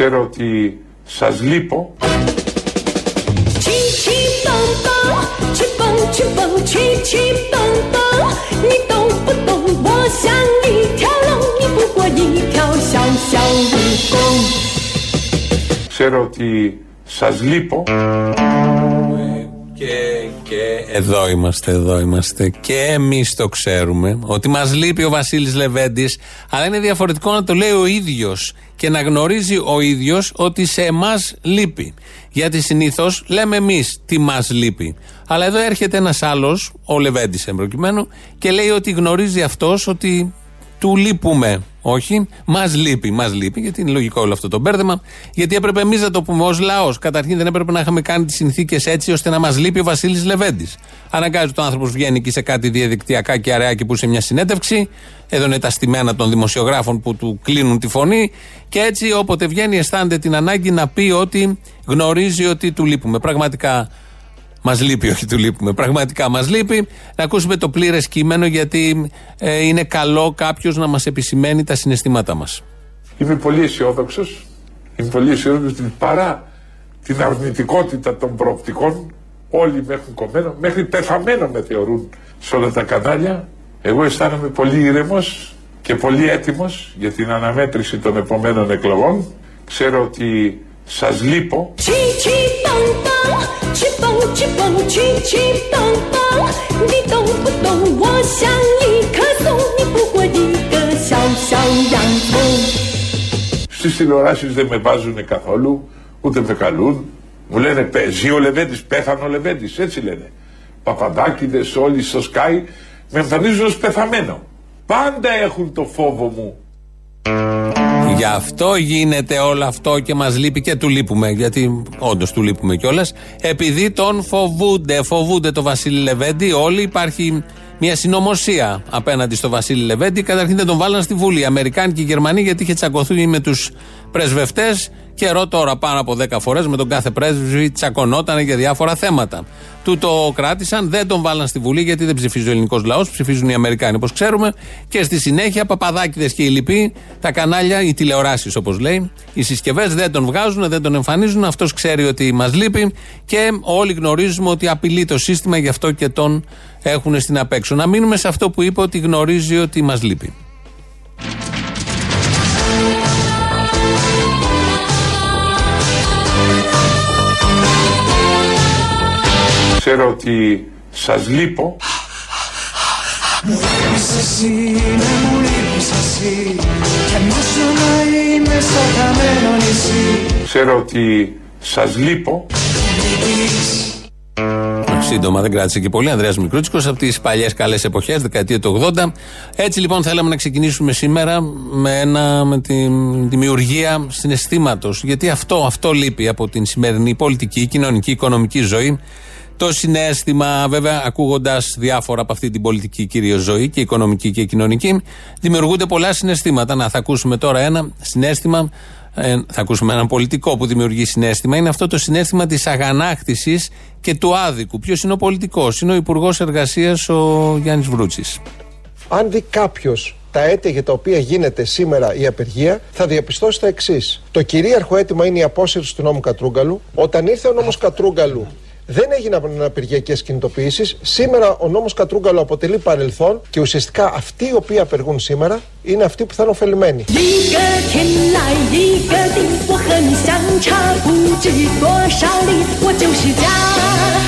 ξέρω ότι σας λείπω. Ξέρω ότι σας λείπω. Και εδώ είμαστε και εμείς το ξέρουμε ότι μας λείπει ο Βασίλης Λεβέντης, αλλά είναι διαφορετικό να το λέει ο ίδιος και να γνωρίζει ο ίδιος ότι σε εμάς λείπει, γιατί συνήθως λέμε εμείς τι μας λείπει, αλλά εδώ έρχεται ένας άλλος, ο Λεβέντης εμπροκειμένου, και λέει ότι γνωρίζει αυτός ότι του λείπουμε. Όχι, μας λείπει, γιατί είναι λογικό όλο αυτό το μπέρδεμα. Γιατί έπρεπε εμείς να το πούμε ως λαός. Καταρχήν δεν έπρεπε να είχαμε κάνει τις συνθήκες έτσι ώστε να μας λείπει ο Βασίλης Λεβέντης. Αναγκάζει τον άνθρωπο, βγαίνει εκεί σε κάτι διαδικτυακά και αραιάκι που σε μια συνέντευξη. Εδώ είναι τα στημένα των δημοσιογράφων που του κλείνουν τη φωνή. Και έτσι όποτε βγαίνει, αισθάνεται την ανάγκη να πει ότι γνωρίζει ότι του λείπουμε. Πραγματικά. Μας λείπει, όχι του λείπουμε. Πραγματικά μας λείπει. Να ακούσουμε το πλήρες κείμενο, γιατί είναι καλό κάποιος να μας επισημαίνει τα συναισθήματά μας. Είμαι πολύ αισιόδοξος ότι παρά την αρνητικότητα των προοπτικών, όλοι με έχουν κομμένο, μέχρι πεθαμένο με θεωρούν σε όλα τα κανάλια. Εγώ αισθάνομαι πολύ ήρεμος και πολύ έτοιμος για την αναμέτρηση των επόμενων εκλογών. Ξέρω ότι σας λείπω. Στις τηλεοράσεις δεν με βάζουν καθόλου, ούτε με καλούν. Μου λένε ζει ο Λεβέντης, πέθανε ο Λεβέντης, έτσι λένε. Παπαδάκηδες όλοι στο Sky με εμφανίζουν ως πεθαμένο. Πάντα έχουν το φόβο μου. Γι' αυτό γίνεται όλο αυτό και μας λείπει και του λείπουμε, γιατί όντως του λείπουμε κιόλας, επειδή τον φοβούνται το Βασίλη Λεβέντη όλοι. Υπάρχει μια συνωμοσία απέναντι στο Βασίλη Λεβέντη. Καταρχήν δεν τον βάλαν στη Βουλή οι Αμερικάνοι και οι Γερμανοί, γιατί είχε τσακωθεί με τους πρεσβευτές καιρό τώρα, πάνω από 10 φορές με τον κάθε πρέσβη τσακωνότανε για διάφορα θέματα. Του το κράτησαν, δεν τον βάλαν στη Βουλή, γιατί δεν ψηφίζει ο ελληνικός λαός, ψηφίζουν οι Αμερικάνοι όπως ξέρουμε. Και στη συνέχεια παπαδάκηδες και οι λοιποί, τα κανάλια, οι τηλεοράσεις όπως λέει, οι συσκευές δεν τον βγάζουν, δεν τον εμφανίζουν. Αυτός ξέρει ότι μας λείπει και όλοι γνωρίζουμε ότι απειλεί το σύστημα, γι' αυτό και τον έχουν στην απέξω. Να μείνουμε σε αυτό που είπε, ότι γνωρίζει ότι μας λείπει. Ξέρω ότι σας λείπω. Μου λείπεις εσύ, ναι μου λείπεις εσύ, κι αμέσω να είμαι στο χαμένο νησί. Ξέρω ότι σας λείπω. Σύντομα, δεν κράτησε και πολύ. Ανδρέας Μικρούτσικος, από τις παλιές καλές εποχές, δεκαετία του 80. Έτσι λοιπόν θέλαμε να ξεκινήσουμε σήμερα με τη δημιουργία συναισθήματος, γιατί αυτό λείπει από την σημερινή πολιτική, κοινωνική, οικονομική ζωή. Το συναίσθημα, βέβαια, ακούγοντας διάφορα από αυτή την πολιτική κυρίως ζωή, και οικονομική και κοινωνική, δημιουργούνται πολλά συναισθήματα. Να, θα ακούσουμε τώρα ένα συναίσθημα, θα ακούσουμε έναν πολιτικό που δημιουργεί συναίσθημα. Είναι αυτό το συναίσθημα της αγανάκτησης και του άδικου. Ποιος είναι ο πολιτικός? Είναι ο Υπουργός Εργασίας, ο Γιάννης Βρούτσης. Αν δει κάποιος τα αίτια για τα οποία γίνεται σήμερα η απεργία, θα διαπιστώσει τα εξής. Το κυρίαρχο αίτημα είναι η απόσυρση του νόμου Κατρούγκαλου. Όταν ήρθε ο νόμος Κατρούγκαλου, δεν έγιναν απεργιακές κινητοποιήσεις. Σήμερα ο νόμος Κατρούγκαλο αποτελεί παρελθόν και ουσιαστικά αυτοί οι οποίοι απεργούν σήμερα είναι αυτοί που θα είναι ωφελημένοι.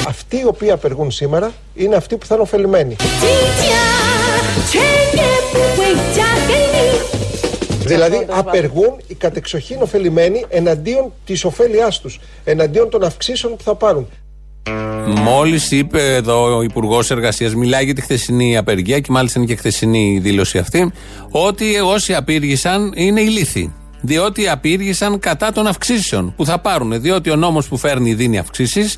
Αυτοί οι οποίοι απεργούν σήμερα είναι αυτοί που θα είναι ωφελημένοι. Δηλαδή απεργούν οι κατεξοχήν ωφελημένοι εναντίον της ωφέλειάς τους, εναντίον των αυξήσεων που θα πάρουν. Μόλις είπε εδώ ο Υπουργός Εργασίας, μιλάει για τη χθεσινή απεργία, και μάλιστα είναι και χθεσινή η δήλωση αυτή, ότι όσοι απήργησαν είναι ηλίθιοι, διότι απήργησαν κατά των αυξήσεων που θα πάρουν, διότι ο νόμος που φέρνει δίνει αυξήσεις.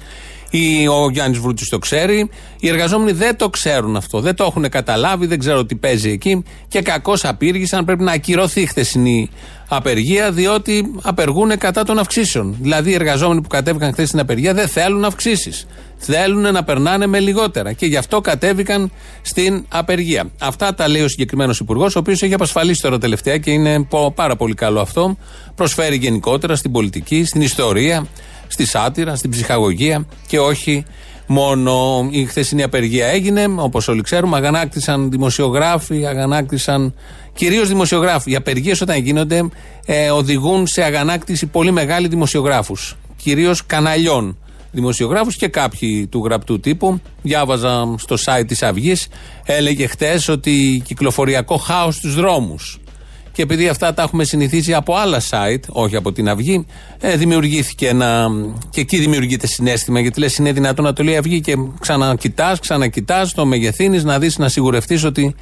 Ο Γιάννης Βρούτσης το ξέρει, οι εργαζόμενοι δεν το ξέρουν αυτό, δεν το έχουν καταλάβει, δεν ξέρω τι παίζει εκεί, και κακώς απήργησαν. Πρέπει να ακυρωθεί η χθεσινή απεργία, διότι απεργούν κατά των αυξήσεων. Δηλαδή οι εργαζόμενοι που κατέβηκαν χθες στην απεργία δεν θέλουν αυξήσεις. Θέλουν να περνάνε με λιγότερα και γι' αυτό κατέβηκαν στην απεργία. Αυτά τα λέει ο συγκεκριμένος υπουργός, ο οποίος έχει απασφαλίσει τώρα τελευταία και είναι πάρα πολύ καλό αυτό. Προσφέρει γενικότερα στην πολιτική, στην ιστορία, στη σάτυρα, στην ψυχαγωγία και όχι μόνο. Η χθεσινή απεργία έγινε, όπως όλοι ξέρουμε, αγανάκτησαν δημοσιογράφοι, αγανάκτησαν κυρίως δημοσιογράφοι. Οι απεργίες όταν γίνονται οδηγούν σε αγανάκτηση πολύ μεγάλη δημοσιογράφους, κυρίως καναλιών δημοσιογράφους και κάποιοι του γραπτού τύπου. Διάβαζα στο site της Αυγής, έλεγε χτες ότι κυκλοφοριακό χάος στους δρόμους. Και επειδή αυτά τα έχουμε συνηθίσει από άλλα site, όχι από την Αυγή, δημιουργήθηκε ένα. Και εκεί δημιουργείται συνέστημα, γιατί λες είναι δυνατόν να το λέει Αυγή και ξανακοιτάς, το μεγεθύνεις, να δεις, να σιγουρευτείς ότι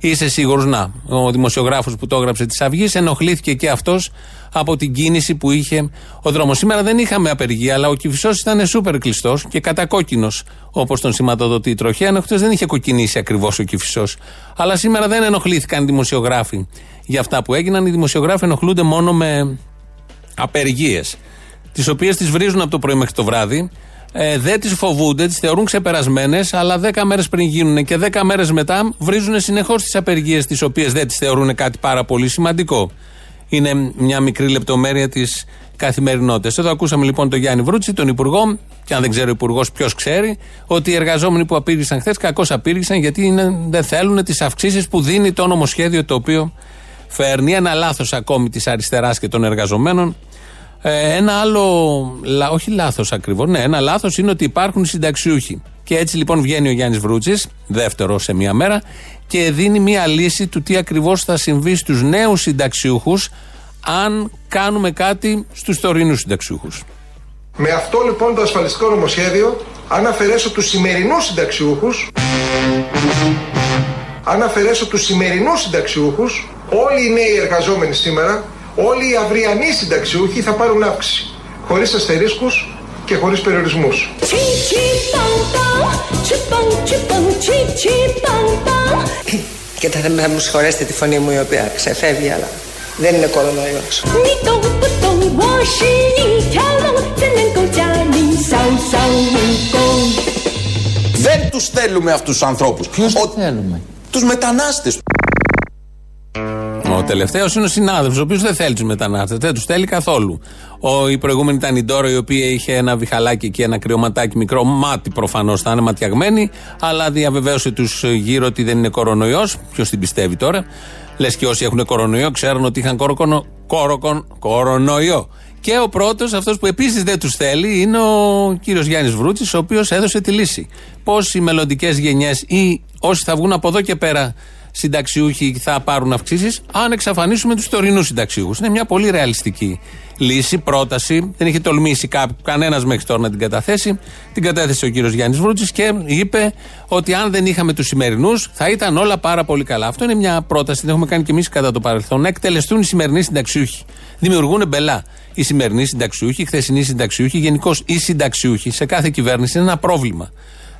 είσαι σίγουρος. Να. Ο δημοσιογράφος που το έγραψε της Αυγής ενοχλήθηκε και αυτός από την κίνηση που είχε ο δρόμος. Σήμερα δεν είχαμε απεργία, αλλά ο Κηφισός ήταν σούπερ κλειστός και κατακόκκινος, όπως τον σηματοδοτεί η τροχέα. Ενώ χτες δεν είχε κοκκινήσει ακριβώς ο Κηφισός. Αλλά σήμερα δεν ενοχλήθηκαν οι δημοσιογράφοι για αυτά που έγιναν. Οι δημοσιογράφοι ενοχλούνται μόνο με απεργίες, τις οποίες τις βρίζουν από το πρωί μέχρι το βράδυ. Δεν τις φοβούνται, τις θεωρούν ξεπερασμένες, αλλά 10 μέρες πριν γίνουν και 10 μέρες μετά βρίζουν συνεχώς τις απεργίες, τις οποίες δεν τις θεωρούν κάτι πάρα πολύ σημαντικό. Είναι μια μικρή λεπτομέρεια της καθημερινότητας. Εδώ ακούσαμε λοιπόν τον Γιάννη Βρούτση, τον υπουργό, και αν δεν ξέρει ο υπουργός, ποιος ξέρει, ότι οι εργαζόμενοι που απήργησαν χθες κακώς απήργησαν, γιατί δεν θέλουν τις αυξήσεις που δίνει το νομοσχέδιο, το οποίο φέρνει ένα λάθος ακόμη της αριστεράς και των εργαζομένων. Ένα άλλο, όχι λάθος ακριβώς, ναι, ένα λάθος είναι ότι υπάρχουν συνταξιούχοι. Και έτσι λοιπόν βγαίνει ο Γιάννης Βρούτσης, δεύτερο σε μία μέρα, και δίνει μία λύση του τι ακριβώς θα συμβεί στους νέους συνταξιούχους αν κάνουμε κάτι στους τωρινούς συνταξιούχους. Με αυτό λοιπόν το ασφαλιστικό νομοσχέδιο, αν αφαιρέσω τους σημερινούς συνταξιούχους, όλοι οι νέοι εργαζόμενοι σήμερα, όλοι οι αυριανοί συνταξιούχοι θα πάρουν αύξηση, χωρίς αστερίσκους και χωρίς περιορισμούς. Και θα μου συγχωρέσετε τη φωνή μου, η οποία ξεφεύγει, αλλά δεν είναι κορονοϊός. Δεν τους θέλουμε αυτούς τους ανθρώπους. Ποιους θέλουμε? Τους μετανάστες. Ο τελευταίος είναι ο συνάδελφος, ο οποίος δεν θέλει τους μετανάστες, δεν τους θέλει καθόλου. Η προηγούμενη ήταν η Ντόρο, η οποία είχε ένα βιχαλάκι και ένα κρυωματάκι μικρό, μάτι προφανώς, θα είναι ματιαγμένη, αλλά διαβεβαίωσε τους γύρω ότι δεν είναι κορονοϊός. Ποιος την πιστεύει τώρα? Λες και όσοι έχουν κορονοϊό ξέρουν ότι είχαν κορονοϊό. Και ο πρώτος, αυτός που επίσης δεν τους θέλει, είναι ο κύριος Γιάννης Βρούτσης, ο οποίος έδωσε τη λύση. Πώς οι μελλοντικές γενιές ή όσοι θα βγουν από εδώ και πέρα συνταξιούχοι θα πάρουν αυξήσεις αν εξαφανίσουμε τους τωρινούς συνταξιούχους. Είναι μια πολύ ρεαλιστική λύση, πρόταση. Δεν είχε τολμήσει κανένας μέχρι τώρα να την καταθέσει. Την κατέθεσε ο κύριος Γιάννης Βρούτσης και είπε ότι αν δεν είχαμε τους σημερινούς θα ήταν όλα πάρα πολύ καλά. Αυτό είναι μια πρόταση, την έχουμε κάνει και εμείς κατά το παρελθόν. Να εκτελεστούν οι σημερινοί συνταξιούχοι. Δημιουργούν μπελά. Οι σημερινοί συνταξιούχοι, οι χθεσινοί συνταξιούχοι, γενικώς οι συνταξιούχοι σε κάθε κυβέρνηση είναι ένα πρόβλημα.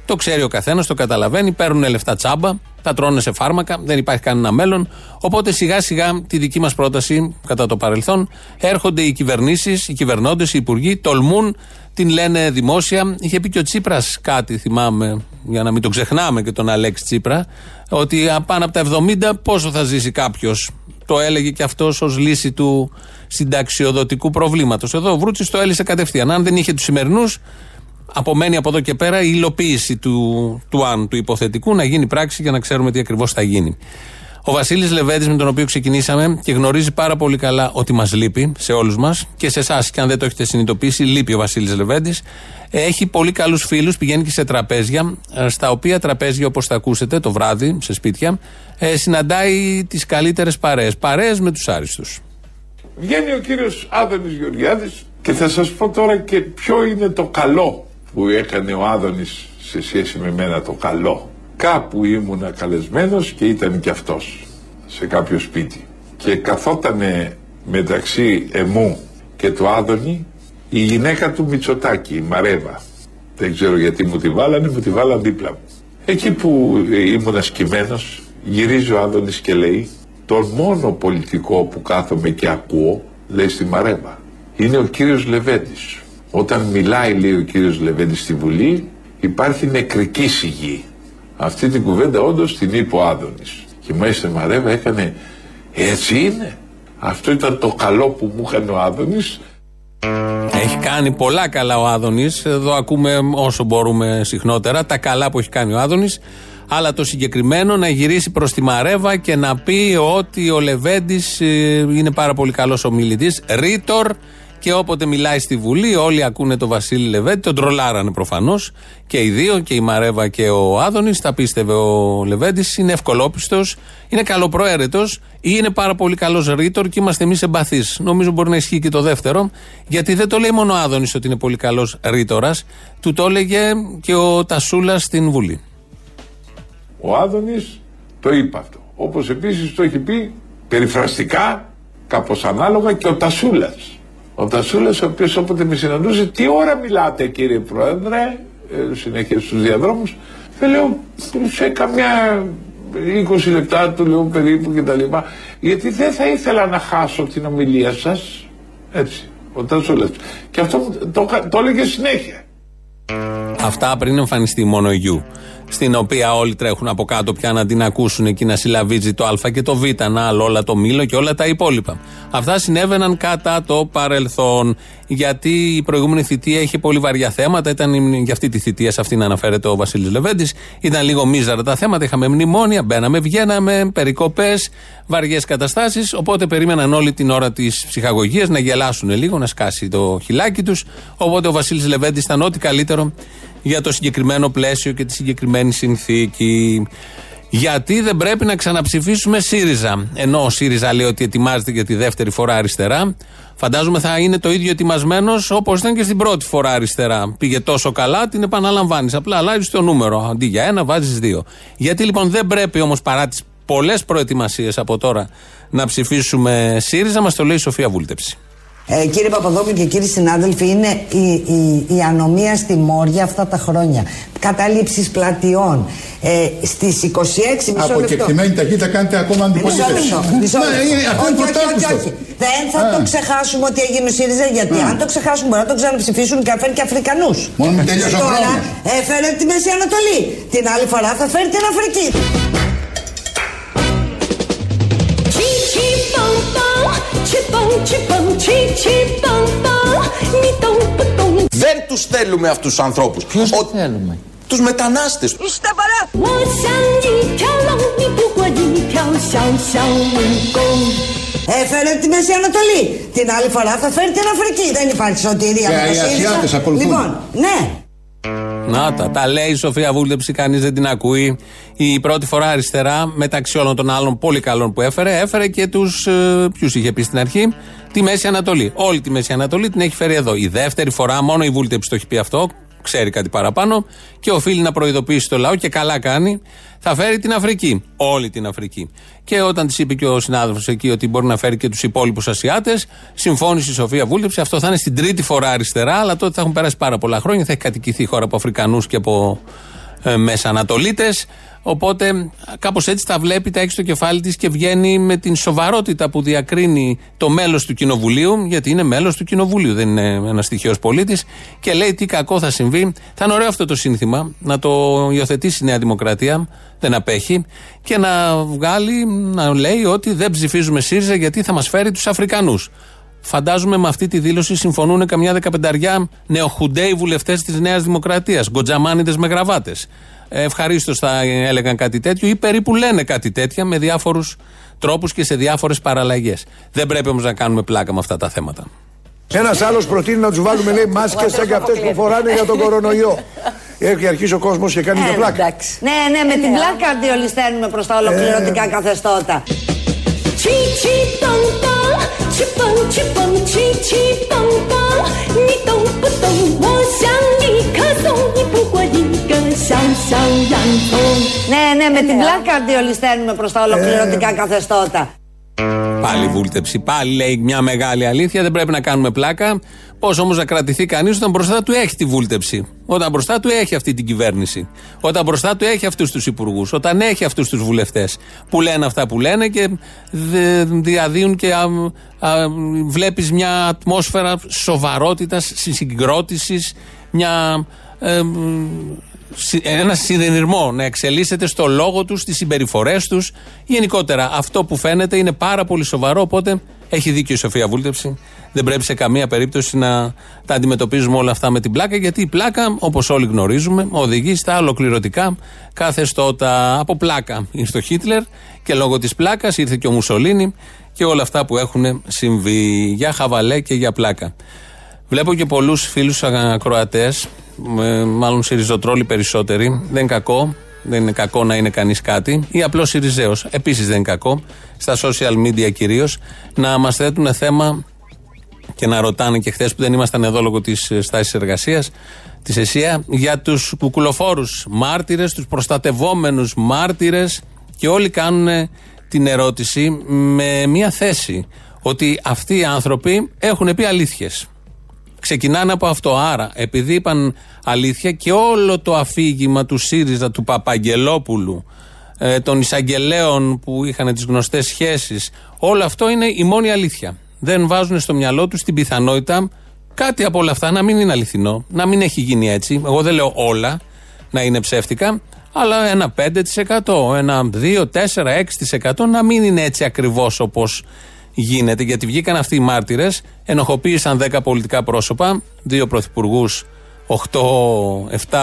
Το ξέρει ο καθένας, το καταλαβαίνει, παίρνουν λεφτά τσάμπα, τα τρώνε σε φάρμακα, δεν υπάρχει κανένα μέλλον. Οπότε σιγά σιγά τη δική μας πρόταση κατά το παρελθόν έρχονται οι κυβερνήσεις, οι κυβερνώντες, οι υπουργοί, τολμούν, την λένε δημόσια. Είχε πει και ο Τσίπρας κάτι, θυμάμαι, για να μην το ξεχνάμε και τον Αλέξη Τσίπρα, ότι πάνω από τα 70 πόσο θα ζήσει κάποιος. Το έλεγε και αυτός ως λύση του συνταξιοδοτικού προβλήματος. Εδώ ο Βρούτσης το έλυσε κατευθείαν. Αν δεν είχε τους σημερινούς, απομένει από εδώ και πέρα η υλοποίηση του υποθετικού να γίνει πράξη για να ξέρουμε τι ακριβώς θα γίνει. Ο Βασίλης Λεβέντης, με τον οποίο ξεκινήσαμε και γνωρίζει πάρα πολύ καλά ότι μας λείπει σε όλους μας και σε εσάς, και αν δεν το έχετε συνειδητοποιήσει, λείπει ο Βασίλης Λεβέντης. Έχει πολύ καλούς φίλους, πηγαίνει και σε τραπέζια, στα οποία τραπέζια, όπως θα ακούσετε το βράδυ, σε σπίτια, συναντάει τις καλύτερες παρέες. Παρέες με τους άριστους. Βγαίνει ο κύριος Άδωνης Γεωργιάδης και θα σας πω τώρα και ποιο είναι το καλό που έκανε ο Άδωνης σε σχέση με μένα, το καλό. Κάπου ήμουνα καλεσμένος και ήταν κι αυτός σε κάποιο σπίτι και καθότανε μεταξύ εμού και του Άδωνη η γυναίκα του Μητσοτάκη, η Μαρέβα. Δεν ξέρω γιατί μου τη βάλαν δίπλα μου. Εκεί που ήμουνα σκυμμένος, γυρίζει ο Άδωνης και λέει: τον μόνο πολιτικό που κάθομαι και ακούω, λέει, στη Μαρέβα, είναι ο κύριος Λεβέντης. Όταν μιλάει, λέει, ο κύριος Λεβέντης στη Βουλή, υπάρχει νεκρική σιγή. Αυτή την κουβέντα όντως την είπε ο Άδωνης. Και μάλιστα η Μαρέβα έκανε, έτσι είναι. Αυτό ήταν το καλό που μου έκανε ο Άδωνης. Έχει κάνει πολλά καλά ο Άδωνης. Εδώ ακούμε όσο μπορούμε συχνότερα τα καλά που έχει κάνει ο Άδωνης. Αλλά το συγκεκριμένο, να γυρίσει προς τη Μαρέβα και να πει ότι ο Λεβέντης είναι πάρα πολύ καλός ομιλητής, ρήτορ, και όποτε μιλάει στη Βουλή όλοι ακούνε τον Βασίλη Λεβέντη, τον τρολάρανε προφανώς και οι δύο, και η Μαρέβα και ο Άδωνης, τα πίστευε ο Λεβέντης, είναι ευκολόπιστος, είναι καλοπροαίρετος ή είναι πάρα πολύ καλός ρήτορ και είμαστε εμείς εμπαθείς. Νομίζω μπορεί να ισχύει και το δεύτερο, γιατί δεν το λέει μόνο ο Άδωνης ότι είναι πολύ καλός ρήτορας, του το έλεγε και ο Τασούλας στην Βουλή. Ο Άδωνης το είπε αυτό, όπως επίσης το έχει πει περιφραστικά, κάπως ανάλογα, και ο Τασούλας. Ο Τασούλας, ο οποίος όποτε με συναντούσε, τι ώρα μιλάτε κύριε Πρόεδρε, συνέχεια στους διαδρόμους, και λέω σε καμιά 20 λεπτά του λέω περίπου και τα λοιπά, γιατί δεν θα ήθελα να χάσω την ομιλία σας, έτσι, ο Τασούλας. Και αυτό το έλεγε συνέχεια. Αυτά πριν εμφανιστεί μόνο γιου, στην οποία όλοι τρέχουν από κάτω πια να την ακούσουν και να συλλαβίζει το α και το β, να άλλο όλα το μήλο και όλα τα υπόλοιπα. Αυτά συνέβαιναν κατά το παρελθόν, γιατί η προηγούμενη θητεία είχε πολύ βαριά θέματα, ήταν για αυτή τη θητεία, σε αυτήν αναφέρεται ο Βασίλης Λεβέντης, ήταν λίγο μίζαρα τα θέματα, είχαμε μνημόνια, μπαίναμε, βγαίναμε, περικοπές, βαριές καταστάσεις, οπότε περίμεναν όλη την ώρα της ψυχαγωγίας να γελάσουν λίγο, να σκάσει το χυλάκι τους, οπότε ο Βασίλης Λεβέντης ήταν ό,τι καλύτερο για το συγκεκριμένο πλαίσιο και τη συγκεκριμένη συνθήκη. Γιατί δεν πρέπει να ξαναψηφίσουμε ΣΥΡΙΖΑ? Ενώ ο ΣΥΡΙΖΑ λέει ότι ετοιμάζεται για τη δεύτερη φορά αριστερά, φαντάζομαι θα είναι το ίδιο ετοιμασμένος όπως ήταν και στην πρώτη φορά αριστερά. Πήγε τόσο καλά, την επαναλαμβάνεις. Απλά αλλάζεις το νούμερο. Αντί για ένα, βάζεις δύο. Γιατί λοιπόν δεν πρέπει όμως, παρά τις πολλές προετοιμασίες από τώρα, να ψηφίσουμε ΣΥΡΙΖΑ? Μας το λέει η Σοφία Βούλτεψη. Κύριε Παπαδόπουλο και κύριοι συνάδελφοι, είναι η ανομία στη Μόρια αυτά τα χρόνια. Καταλήψεις πλατιών. Στις 26 μισό λεπτό. Από κεκτημένη ταχύτητα κάνετε ακόμα αντιπολίτευση. Όχι. Δεν θα το ξεχάσουμε ότι έγινε ο ΣΥΡΙΖΑ, γιατί αν το ξεχάσουμε μπορεί να το ξαναψηφίσουν και να φέρει και Αφρικανούς. Μόνο με τέλειωσε ο χρόνος. Έφερε τη Μέση Ανατολή. Την άλλη φορά θα φέρει την Αφρική. Δεν τους θέλουμε αυτούς τους ανθρώπους. Ποιους θέλουμε? Τους μετανάστες. Έφερε τη Μέση Ανατολή. Την άλλη φορά θα φέρει την Αφρική. Δεν υπάρχει σωτηρία. Και οι Ασιάτες ακολουθούν. Λοιπόν, ναι. Να τα λέει η Σοφία Βούλτεψη, κανείς δεν την ακούει. Η πρώτη φορά αριστερά, μεταξύ όλων των άλλων πολύ καλών που έφερε, έφερε και τους, ποιους είχε πει στην αρχή, τη Μέση Ανατολή. Όλη τη Μέση Ανατολή την έχει φέρει εδώ. Η δεύτερη φορά, μόνο η Βούλτεψη το έχει πει αυτό, ξέρει κάτι παραπάνω και οφείλει να προειδοποιήσει το λαό, και καλά κάνει, θα φέρει την Αφρική. Όλη την Αφρική. Και όταν της είπε και ο συνάδελφος εκεί ότι μπορεί να φέρει και τους υπόλοιπους Ασιάτες, συμφώνησε η Σοφία Βούλτεψη. Αυτό θα είναι στην τρίτη φορά αριστερά, αλλά τότε θα έχουν περάσει πάρα πολλά χρόνια, θα έχει κατοικηθεί η χώρα από Αφρικανούς και από Μεσανατολίτες. Οπότε κάπως έτσι τα βλέπει, τα έχει στο κεφάλι της και βγαίνει με την σοβαρότητα που διακρίνει το μέλος του Κοινοβουλίου, γιατί είναι μέλος του Κοινοβουλίου, δεν είναι ένας τυχαίος πολίτης, και λέει τι κακό θα συμβεί. Θα είναι ωραίο αυτό το σύνθημα να το υιοθετήσει η Νέα Δημοκρατία, δεν απέχει, και να βγάλει, να λέει ότι δεν ψηφίζουμε ΣΥΡΙΖΑ γιατί θα μας φέρει τους Αφρικανούς. Φαντάζομαι με αυτή τη δήλωση συμφωνούν καμιά 15 νεοχουντέοι βουλευτές της Νέας Δημοκρατίας, γκοτζαμάνιδες με γραβάτες. Ευχαρίστως θα έλεγαν κάτι τέτοιο, ή περίπου λένε κάτι τέτοια με διάφορους τρόπους και σε διάφορες παραλλαγές. Δεν πρέπει όμως να κάνουμε πλάκα με αυτά τα θέματα. Ένας άλλος προτείνει να τους βάλουμε, λέει, μάσκες σαν και αυτές που φοράνε για τον κορονοϊό. Έχει αρχίσει ο κόσμος και κάνει την πλάκα. Ναι, με την πλάκα αντιολυσταίνουμε προς τα ολοκληρωτικά καθεστώτα. Ναι, με την πλάκα αντιολυσταίνουμε προς τα ολοκληρωτικά καθεστώτα. Πάλι Βούλτεψη, πάλι λέει μια μεγάλη αλήθεια, δεν πρέπει να κάνουμε πλάκα. Πώς όμως να κρατηθεί κανείς όταν μπροστά του έχει τη Βούλτεψη, όταν μπροστά του έχει αυτή την κυβέρνηση, όταν μπροστά του έχει αυτούς τους υπουργούς, όταν έχει αυτούς τους βουλευτές που λένε αυτά που λένε και διαδύουν και βλέπεις μια ατμόσφαιρα σοβαρότητας, συγκρότησης, μια... Ένα συνενισμό να εξελίσσεται στο λόγο τους, στις συμπεριφορές τους. Γενικότερα αυτό που φαίνεται είναι πάρα πολύ σοβαρό, οπότε έχει δίκιο η Σοφία Βούλτεψη. Δεν πρέπει σε καμία περίπτωση να τα αντιμετωπίζουμε όλα αυτά με την πλάκα, γιατί η πλάκα, όπως όλοι γνωρίζουμε, οδηγεί στα ολοκληρωτικά καθεστώτα. Από πλάκα ήρθε ο Χίτλερ και λόγω της πλάκας ήρθε και ο Μουσολίνη και όλα αυτά που έχουν συμβεί για χαβαλέ και για πλάκα. Βλέπω και πολλούς φίλους ακροατές, μάλλον σιριζοτρόλοι περισσότεροι. Δεν είναι κακό, δεν είναι κακό να είναι κανείς κάτι, ή απλώς σιριζέος. Επίσης δεν είναι κακό, στα social media κυρίως, να μας θέτουν θέμα και να ρωτάνε, και χθες που δεν ήμασταν εδώ λόγω της στάσης εργασίας της ΕΣΥΑ, για τους κουκουλοφόρους μάρτυρες, τους προστατευόμενους μάρτυρες, και όλοι κάνουν την ερώτηση με μια θέση, ότι αυτοί οι άνθρωποι έχουν πει αλήθειες. Ξεκινάνε από αυτό. Άρα, επειδή είπαν αλήθεια, και όλο το αφήγημα του ΣΥΡΙΖΑ, του Παπαγγελόπουλου, των εισαγγελέων που είχαν τις γνωστές σχέσεις, όλο αυτό είναι η μόνη αλήθεια. Δεν βάζουν στο μυαλό τους την πιθανότητα κάτι από όλα αυτά να μην είναι αληθινό, να μην έχει γίνει έτσι. Εγώ δεν λέω όλα να είναι ψεύτικα, αλλά ένα 5%, ένα 2, 4, 6% να μην είναι έτσι ακριβώς όπως γίνεται, γιατί βγήκαν αυτοί οι μάρτυρες, ενοχοποίησαν 10 πολιτικά πρόσωπα, 2 πρωθυπουργούς, 8-7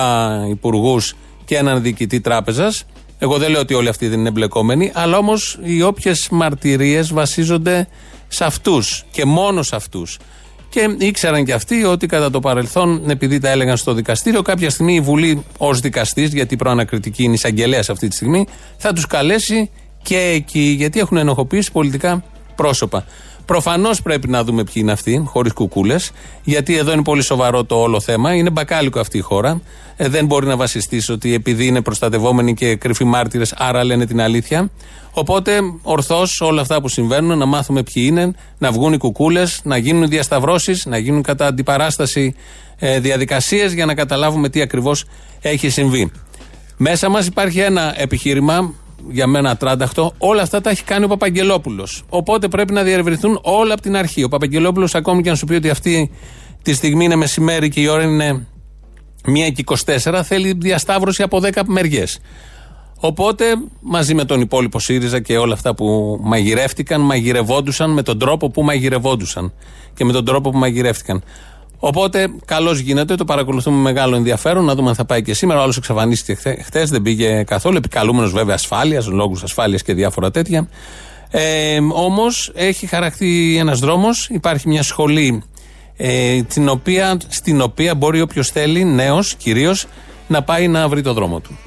υπουργούς και έναν διοικητή τράπεζας. Εγώ δεν λέω ότι όλοι αυτοί δεν είναι εμπλεκόμενοι, αλλά όμως οι όποιες μαρτυρίες βασίζονται σε αυτούς και μόνο σε αυτούς. Και ήξεραν και αυτοί ότι κατά το παρελθόν, επειδή τα έλεγαν στο δικαστήριο, κάποια στιγμή η Βουλή ως δικαστής, γιατί η προανακριτική είναι εισαγγελέας αυτή τη στιγμή, θα τους καλέσει και εκεί, γιατί έχουν ενοχοποιήσει πολιτικά πρόσωπα. Προφανώς πρέπει να δούμε ποιοι είναι αυτοί, χωρίς κουκούλες, γιατί εδώ είναι πολύ σοβαρό το όλο θέμα. Είναι μπακάλικο αυτή η χώρα. Δεν μπορεί να βασιστείς ότι επειδή είναι προστατευόμενοι και κρυφοί μάρτυρες, άρα λένε την αλήθεια. Οπότε, ορθώς όλα αυτά που συμβαίνουν, να μάθουμε ποιοι είναι, να βγουν οι κουκούλες, να γίνουν διασταυρώσεις, να γίνουν κατά αντιπαράσταση διαδικασίες, για να καταλάβουμε τι ακριβώς έχει συμβεί. Μέσα μας υπάρχει ένα επιχείρημα, για μένα ατράνταχτο. Όλα αυτά τα έχει κάνει ο Παπαγγελόπουλος. Οπότε πρέπει να διερευνηθούν όλα από την αρχή. Ο Παπαγγελόπουλος, ακόμη και αν σου πει ότι αυτή τη στιγμή είναι μεσημέρι και η ώρα είναι 1:24, θέλει διασταύρωση από 10 μεριές. Οπότε μαζί με τον υπόλοιπο ΣΥΡΙΖΑ και όλα αυτά που μαγειρεύτηκαν, μαγειρευόντουσαν με τον τρόπο που μαγειρευόντουσαν και με τον τρόπο που μαγειρεύτηκαν. Οπότε καλώς γίνεται, το παρακολουθούμε με μεγάλο ενδιαφέρον, να δούμε αν θα πάει και σήμερα. Ο άλλος εξαφανίστηκε χθες, δεν πήγε καθόλου, επικαλούμενος βέβαια ασφάλειας, λόγους ασφάλειας και διάφορα τέτοια. Όμως έχει χαραχθεί ένας δρόμος, υπάρχει μια σχολή στην οποία μπορεί όποιος θέλει, νέος κυρίως, να πάει να βρει το δρόμο του.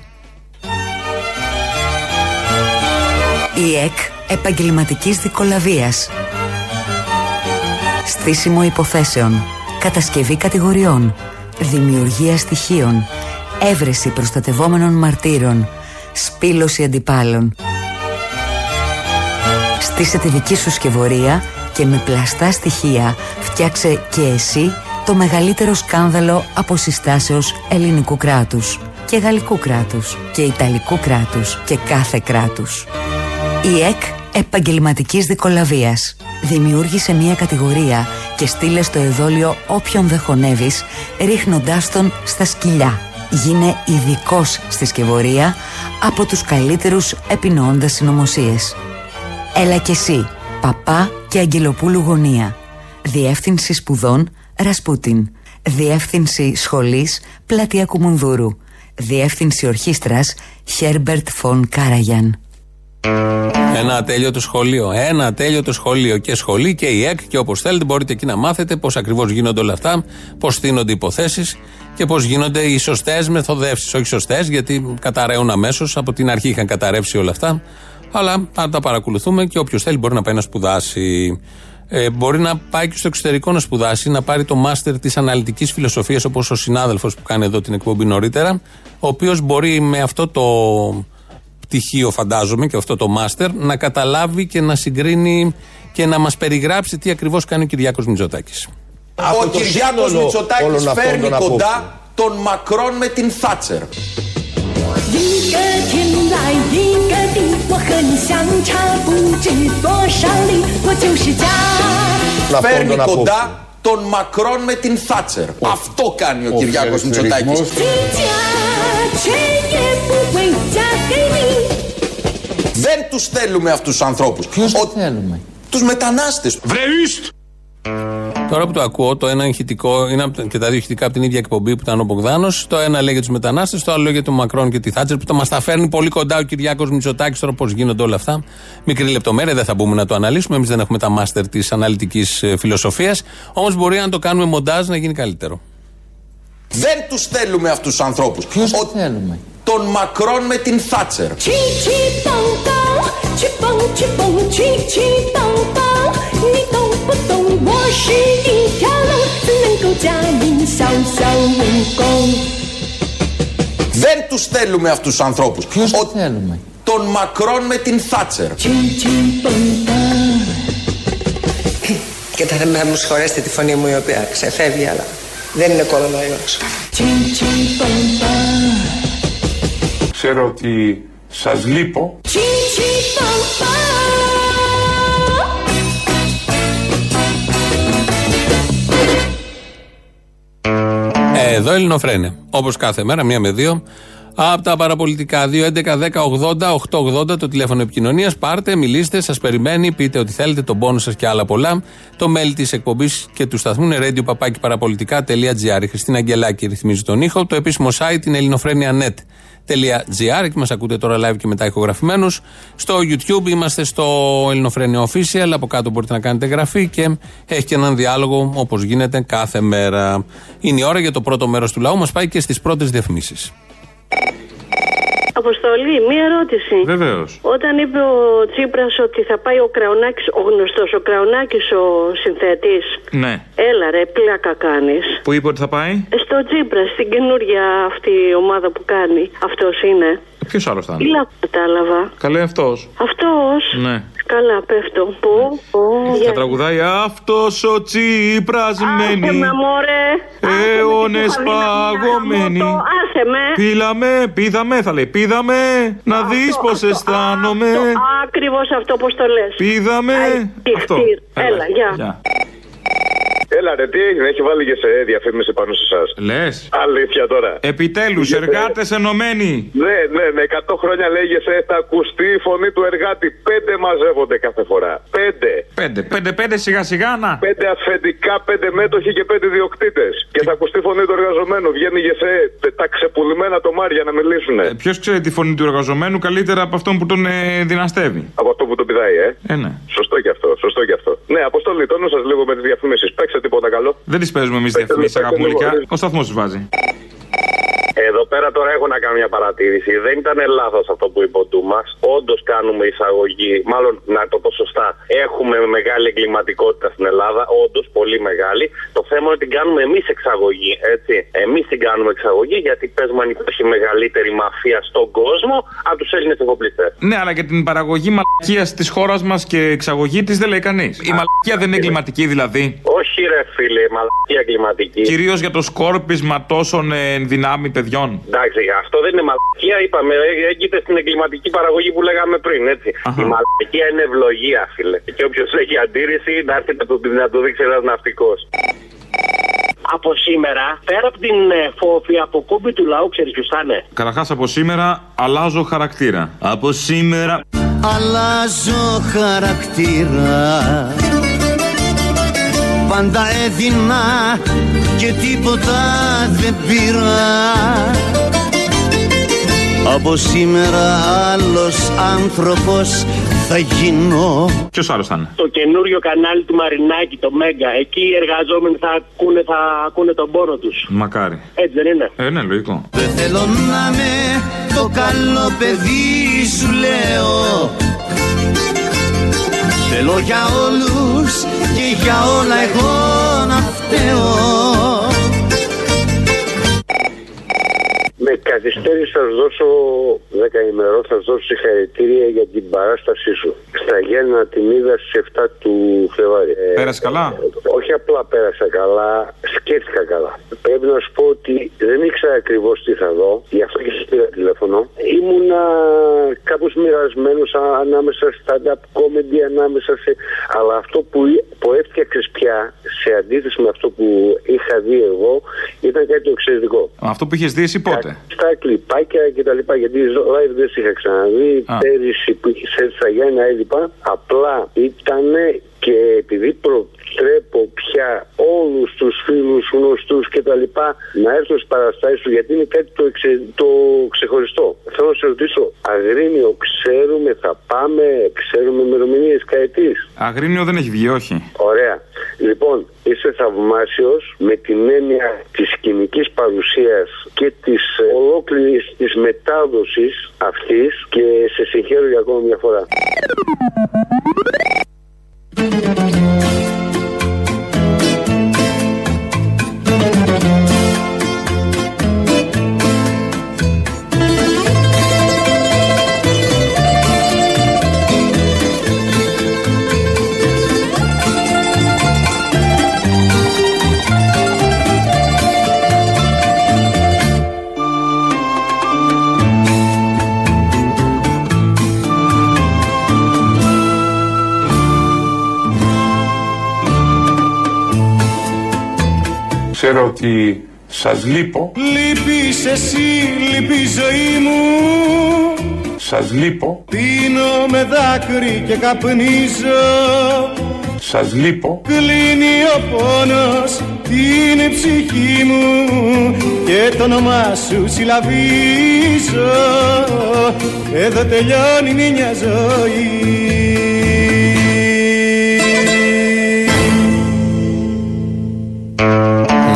Η ΕΚ επαγγελματικής δικολαβίας. Στήσιμο υποθέσεων. Κατασκευή κατηγοριών, δημιουργία στοιχείων, έβρεση προστατευόμενων μαρτύρων, σπήλωση αντιπάλων. Στήσε τη δική σου σκευωρία και με πλαστά στοιχεία φτιάξε και εσύ το μεγαλύτερο σκάνδαλο από συστάσεως ελληνικού κράτους και γαλλικού κράτους και ιταλικού κράτους και κάθε κράτους. Η ΕΚ επαγγελματικής δικολαβίας. Δημιούργησε μια κατηγορία και στείλε στο εδόλιο όποιον δε χωνεύεις, ρίχνοντάς τον στα σκυλιά. Γίνε ειδικός στη σκευωρία από τους καλύτερους επινοώντας συνωμοσίες. Έλα και εσύ, Παπά και Αγγελοπούλου γωνία. Διεύθυνση σπουδών Ρασπούτιν. Διεύθυνση σχολής Πλατεία Κουμουνδούρου. Διεύθυνση ορχήστρας Χέρμπερτ Φον Κάραγιαν. Ένα ατέλειωτο σχολείο. Ένα ατέλειωτο σχολείο. Και σχολή και η ΕΚ, και όπως θέλετε μπορείτε εκεί να μάθετε πώς ακριβώς γίνονται όλα αυτά, πώς στείνονται υποθέσεις και πώς γίνονται οι σωστές μεθοδεύσεις. Όχι σωστές, γιατί καταραίουν αμέσως. Από την αρχή είχαν καταρρεύσει όλα αυτά. Αλλά αν τα παρακολουθούμε, και όποιος θέλει μπορεί να πάει να σπουδάσει. Μπορεί να πάει και στο εξωτερικό να σπουδάσει, να πάρει το μάστερ της αναλυτικής φιλοσοφίας, όπως ο συνάδελφος που κάνει εδώ την εκπομπή νωρίτερα, ο οποίος μπορεί με αυτό το πτυχίο, φαντάζομαι, και αυτό το μάστερ, να καταλάβει και να συγκρίνει και να μας περιγράψει τι ακριβώς κάνει ο Κυριάκος Μητσοτάκης. Ο Κυριάκος Μητσοτάκης φέρνει κοντά τον Μακρόν με την Θάτσερ. Φέρνει κοντά τον Μακρόν με την Θάτσερ. Αυτό κάνει ο Κυριάκος Μητσοτάκης. Δεν τους θέλουμε αυτούς τους ανθρώπους. Ποιους θέλουμε? Τους μετανάστες. Τώρα που το ακούω, το ένα ηχητικό είναι και τα δύο ηχητικά από την ίδια εκπομπή που ήταν ο Μπογδάνος. Το ένα λέγεται τους μετανάστες, το άλλο λέγεται τον Μακρόν και τη Θάτσερ, που τα μας τα φέρνει πολύ κοντά ο Κυριάκος Μητσοτάκης. Τώρα πώς γίνονται όλα αυτά, μικρή λεπτομέρεια, δεν θα μπούμε να το αναλύσουμε. Εμείς δεν έχουμε τα μάστερ της αναλυτικής φιλοσοφίας. Όμως μπορεί να το κάνουμε μοντάζ να γίνει καλύτερο. Δεν τους θέλουμε αυτούς τους ανθρώπους. Ποιους θέλουμε? Τον Μακρόν με την Θάτσερ. Δεν τους θέλουμε αυτούς τους ανθρώπους. Ποιους θέλουμε? Τον Μακρόν με την Θάτσερ. Και θα με μου συγχωρέσετε τη φωνή μου η οποία ξεφεύγει, αλλά δεν είναι κορονοϊός. Ξέρω ότι σας λείπω. Εδώ Ελληνοφρένε, όπως κάθε μέρα, μία με δύο. Από τα παραπολιτικά 2-11-10-80-880 το τηλέφωνο επικοινωνίας. Πάρτε, μιλήστε, σας περιμένει, πείτε ό,τι θέλετε, τον πόνο σας και άλλα πολλά. Το mail της εκπομπής και του σταθμού είναι radio-papaki-παραπολιτικά.gr. Η Χριστίνα Αγγελάκη ρυθμίζει τον ήχο. Το επίσημο site είναι ελληνοφρένια.net.gr, εκεί μας ακούτε τώρα live και μετά ηχογραφημένους. Στο YouTube είμαστε στο Ελληνοφρένια Official, από κάτω μπορείτε να κάνετε εγγραφή και έχει και έναν διάλογο όπως γίνεται κάθε μέρα. Είναι η ώρα για το πρώτο μέρος του λαού, μας πάει και στις πρώτες διαφημίσεις. Αποστολή, μία ερώτηση. Βεβαίως. Όταν είπε ο Τσίπρας ότι θα πάει ο Κραουνάκης, ο γνωστός, ο Κραουνάκης ο συνθέτης. Ναι. Έλα ρε, πλάκα κάνεις. Πού είπε ότι θα πάει? Στο Τσίπρα, στην καινούργια αυτή ομάδα που κάνει. Αυτός είναι. Ποιος άλλος θα είναι? Λα, κατάλαβα. Καλέ, αυτός. Αυτός. Ναι. Καλά, πέφτω. Πού? Θα τραγουδάει αυτός ο Τσίπρας μένει. Άσε με, μωρέ. Αιώνες παγωμένοι. Άσε με. Πήλαμε, πήδαμε, θα λέει. Πήδαμε, να δεις πως αισθάνομαι. Ακριβώς αυτό, πως το λες. Πήδαμε. Αυτό. Έλα, γεια. Έλα ρε, τι έγινε, έχει βάλει και σε διαφήμιση πάνω σε εσάς. Λες. Αλήθεια τώρα. Επιτέλους, εργάτες ενωμένοι. Ναι, ναι, ναι, 100 χρόνια λέγεσαι, θα ακουστεί η φωνή του εργάτη. 5 μαζεύονται κάθε φορά. 5, σιγά σιγά να. 5 αφεντικά, 5 μέτοχοι και 5 διοκτήτες. Και θα ακουστεί η φωνή του εργαζομένου. Βγαίνει γεσέ, τα ξεπουλημένα τομάρια να μιλήσουνε. Ποιος ξέρει τη φωνή του εργαζομένου καλύτερα από αυτόν που τον δυναστεύει. Από αυτό που τον πηδάει, ναι. Σωστό και αυτό, σωστό και αυτό. Ναι, αποστολή, τόνω σας λίγο με τις διαφημίσεις. Παίξε τίποτα καλό. Δεν τις παίζουμε εμείς διαφημίσεις, αγαπημουλικά. Ο σταθμός τους βάζει. Εδώ πέρα τώρα έχω να κάνω μια παρατήρηση. Δεν ήταν λάθος αυτό που είπε ο Ντούμας. Όντως κάνουμε εισαγωγή, μάλλον να το πω σωστά. Έχουμε μεγάλη εγκληματικότητα στην Ελλάδα, όντως πολύ μεγάλη. Το θέμα είναι ότι την κάνουμε εμείς εξαγωγή, έτσι. Εμείς την κάνουμε εξαγωγή, γιατί πες μου αν υπάρχει μεγαλύτερη μαφία στον κόσμο από τους Έλληνες εφοπλιστές. Ναι, αλλά και την παραγωγή μαλακίας της χώρας μας και εξαγωγή της δεν λέει κανείς. Η μαλακία δεν είναι εγκληματική δηλαδή. Όχι, ρε φίλε, η μαλακία εγκληματική. Κυρίως για το σκόρπισμα τόσων ενδυνάμει παιδιών. Εντάξει, αυτό δεν είναι μαλακία, είπαμε. Έγκυται στην εγκληματική παραγωγή που λέγαμε πριν, έτσι. Αχα. Η μαλακία είναι ευλογία, φίλε. Και όποιος έχει αντίρρηση, να έρχεται να το δείξει ένας ναυτικός. Από σήμερα, πέρα από την φόβη, από κόμπη του λαού, ξέρεις ποιος θα είναι. Καταρχάς, από σήμερα αλλάζω χαρακτήρα. Από σήμερα αλλάζω χαρακτήρα. Πάντα έδινα και τίποτα δεν πήρα. Από σήμερα άλλος άνθρωπος θα γίνω. Ποιος άλλος θα είναι? Το καινούριο κανάλι του Μαρινάκη, το Μέγκα. Εκεί οι εργαζόμενοι θα ακούνε τον πόνο τους. Μακάρι. Έτσι δεν είναι? Ναι, λογικό. Δεν θέλω να είμαι το καλό παιδί σου λέω. Θέλω για όλους και για όλα εγώ να φταίω. Με Λευτέρη, θα σου δώσω δεκαημερό, θα σου δώσω συγχαρητήρια για την παράστασή σου. Στα Γέννα την είδα στις 7 του Φλεβάρι. Πέρασε καλά. Όχι απλά πέρασα καλά, σκέφτηκα καλά. Πρέπει να σου πω ότι δεν ήξερα ακριβώς τι θα δω, γι' αυτό και σας πήρα τηλέφωνο. Ήμουνα κάπως μοιρασμένος ανάμεσα stand-up comedy, ανάμεσα σε... Αλλά αυτό που έφτιαξες πια, σε αντίθεση με αυτό που είχα δει εγώ, ήταν κάτι το εξαιρετικό. Αυτό που είχες δει εσύ πότε? Στα κλιπάκια και τα λοιπά, γιατί live δεν είχα ξαναδεί. Πέρυσι που είχες έρθει στα Γιάννα έλειπα. Απλά ήταν, και επειδή προτρέπω πια όλους τους φίλους, γνωστούς και τα λοιπά να έρθουν στις παραστάσεις σου, γιατί είναι κάτι το ξεχωριστό. Θέλω να σε ρωτήσω, Αγρίνιο ξέρουμε, θα πάμε, ξέρουμε ημερομηνίες, καετής? Αγρίνιο δεν έχει βγει, όχι. Ωραία. Λοιπόν, είσαι θαυμάσιος με την έννοια της σκηνικής παρουσίας και της ολόκληρης της μετάδοσης αυτής, και σε συγχαίρω για ακόμα μια φορά. Ξέρω ότι σας λείπω. Λείπεις εσύ, λείπει η ζωή μου. Σας λείπω. Πίνω με δάκρυ και καπνίζω. Σας λείπω. Κλείνει ο πόνος την ψυχή μου και το όνομά σου συλλαβίζω. Εδώ τελειώνει μια ζωή.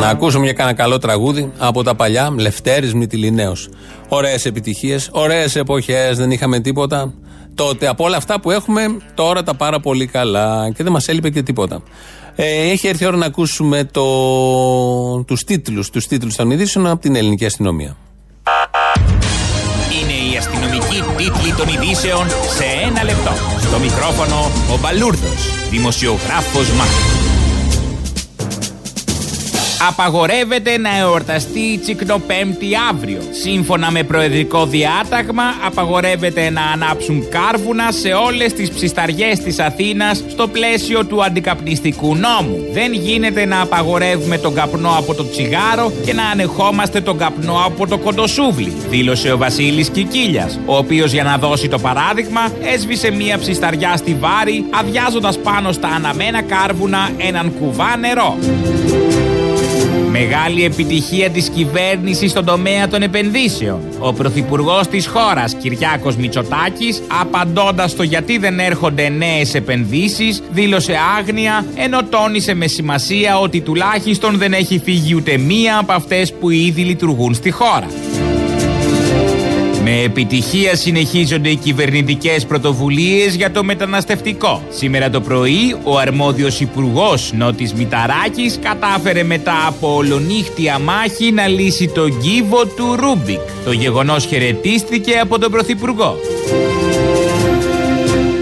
Να ακούσουμε για κάνα καλό τραγούδι από τα παλιά, Λευτέρης Μητυλινέος. Ωραίες επιτυχίες, ωραίες εποχές, δεν είχαμε τίποτα τότε. Από όλα αυτά που έχουμε, τώρα τα πάρα πολύ καλά και δεν μας έλειπε και τίποτα. Έχει έρθει η ώρα να ακούσουμε τους τίτλους των ειδήσεων από την ελληνική αστυνομία. Είναι η αστυνομική τίτλη των ειδήσεων σε ένα λεπτό. Στο μικρόφωνο ο Μπαλούρδος, δημοσιογράφος Μάρκος. Απαγορεύεται να εορταστεί η Τσικνοπέμπτη αύριο. Σύμφωνα με προεδρικό διάταγμα, απαγορεύεται να ανάψουν κάρβουνα σε όλες τις ψισταριές της Αθήνας στο πλαίσιο του αντικαπνιστικού νόμου. Δεν γίνεται να απαγορεύουμε τον καπνό από το τσιγάρο και να ανεχόμαστε τον καπνό από το κοντοσούβλι, δήλωσε ο Βασίλης Κικίλιας, ο οποίος για να δώσει το παράδειγμα έσβησε μία ψισταριά στη Βάρη, αδειάζοντας πάνω στα αναμένα κάρβουνα έναν κουβά νερό. Μεγάλη επιτυχία της κυβέρνησης στον τομέα των επενδύσεων. Ο πρωθυπουργός της χώρας, Κυριάκος Μητσοτάκης, απαντώντας στο γιατί δεν έρχονται νέες επενδύσεις, δήλωσε άγνοια, ενώ τόνισε με σημασία ότι τουλάχιστον δεν έχει φύγει ούτε μία από αυτές που ήδη λειτουργούν στη χώρα. Με επιτυχία συνεχίζονται οι κυβερνητικές πρωτοβουλίες για το μεταναστευτικό. Σήμερα το πρωί, ο αρμόδιος υπουργός Νότης Μηταράκης κατάφερε μετά από ολονύχτια μάχη να λύσει τον κύβο του Ρούμπικ. Το γεγονός χαιρετίστηκε από τον πρωθυπουργό.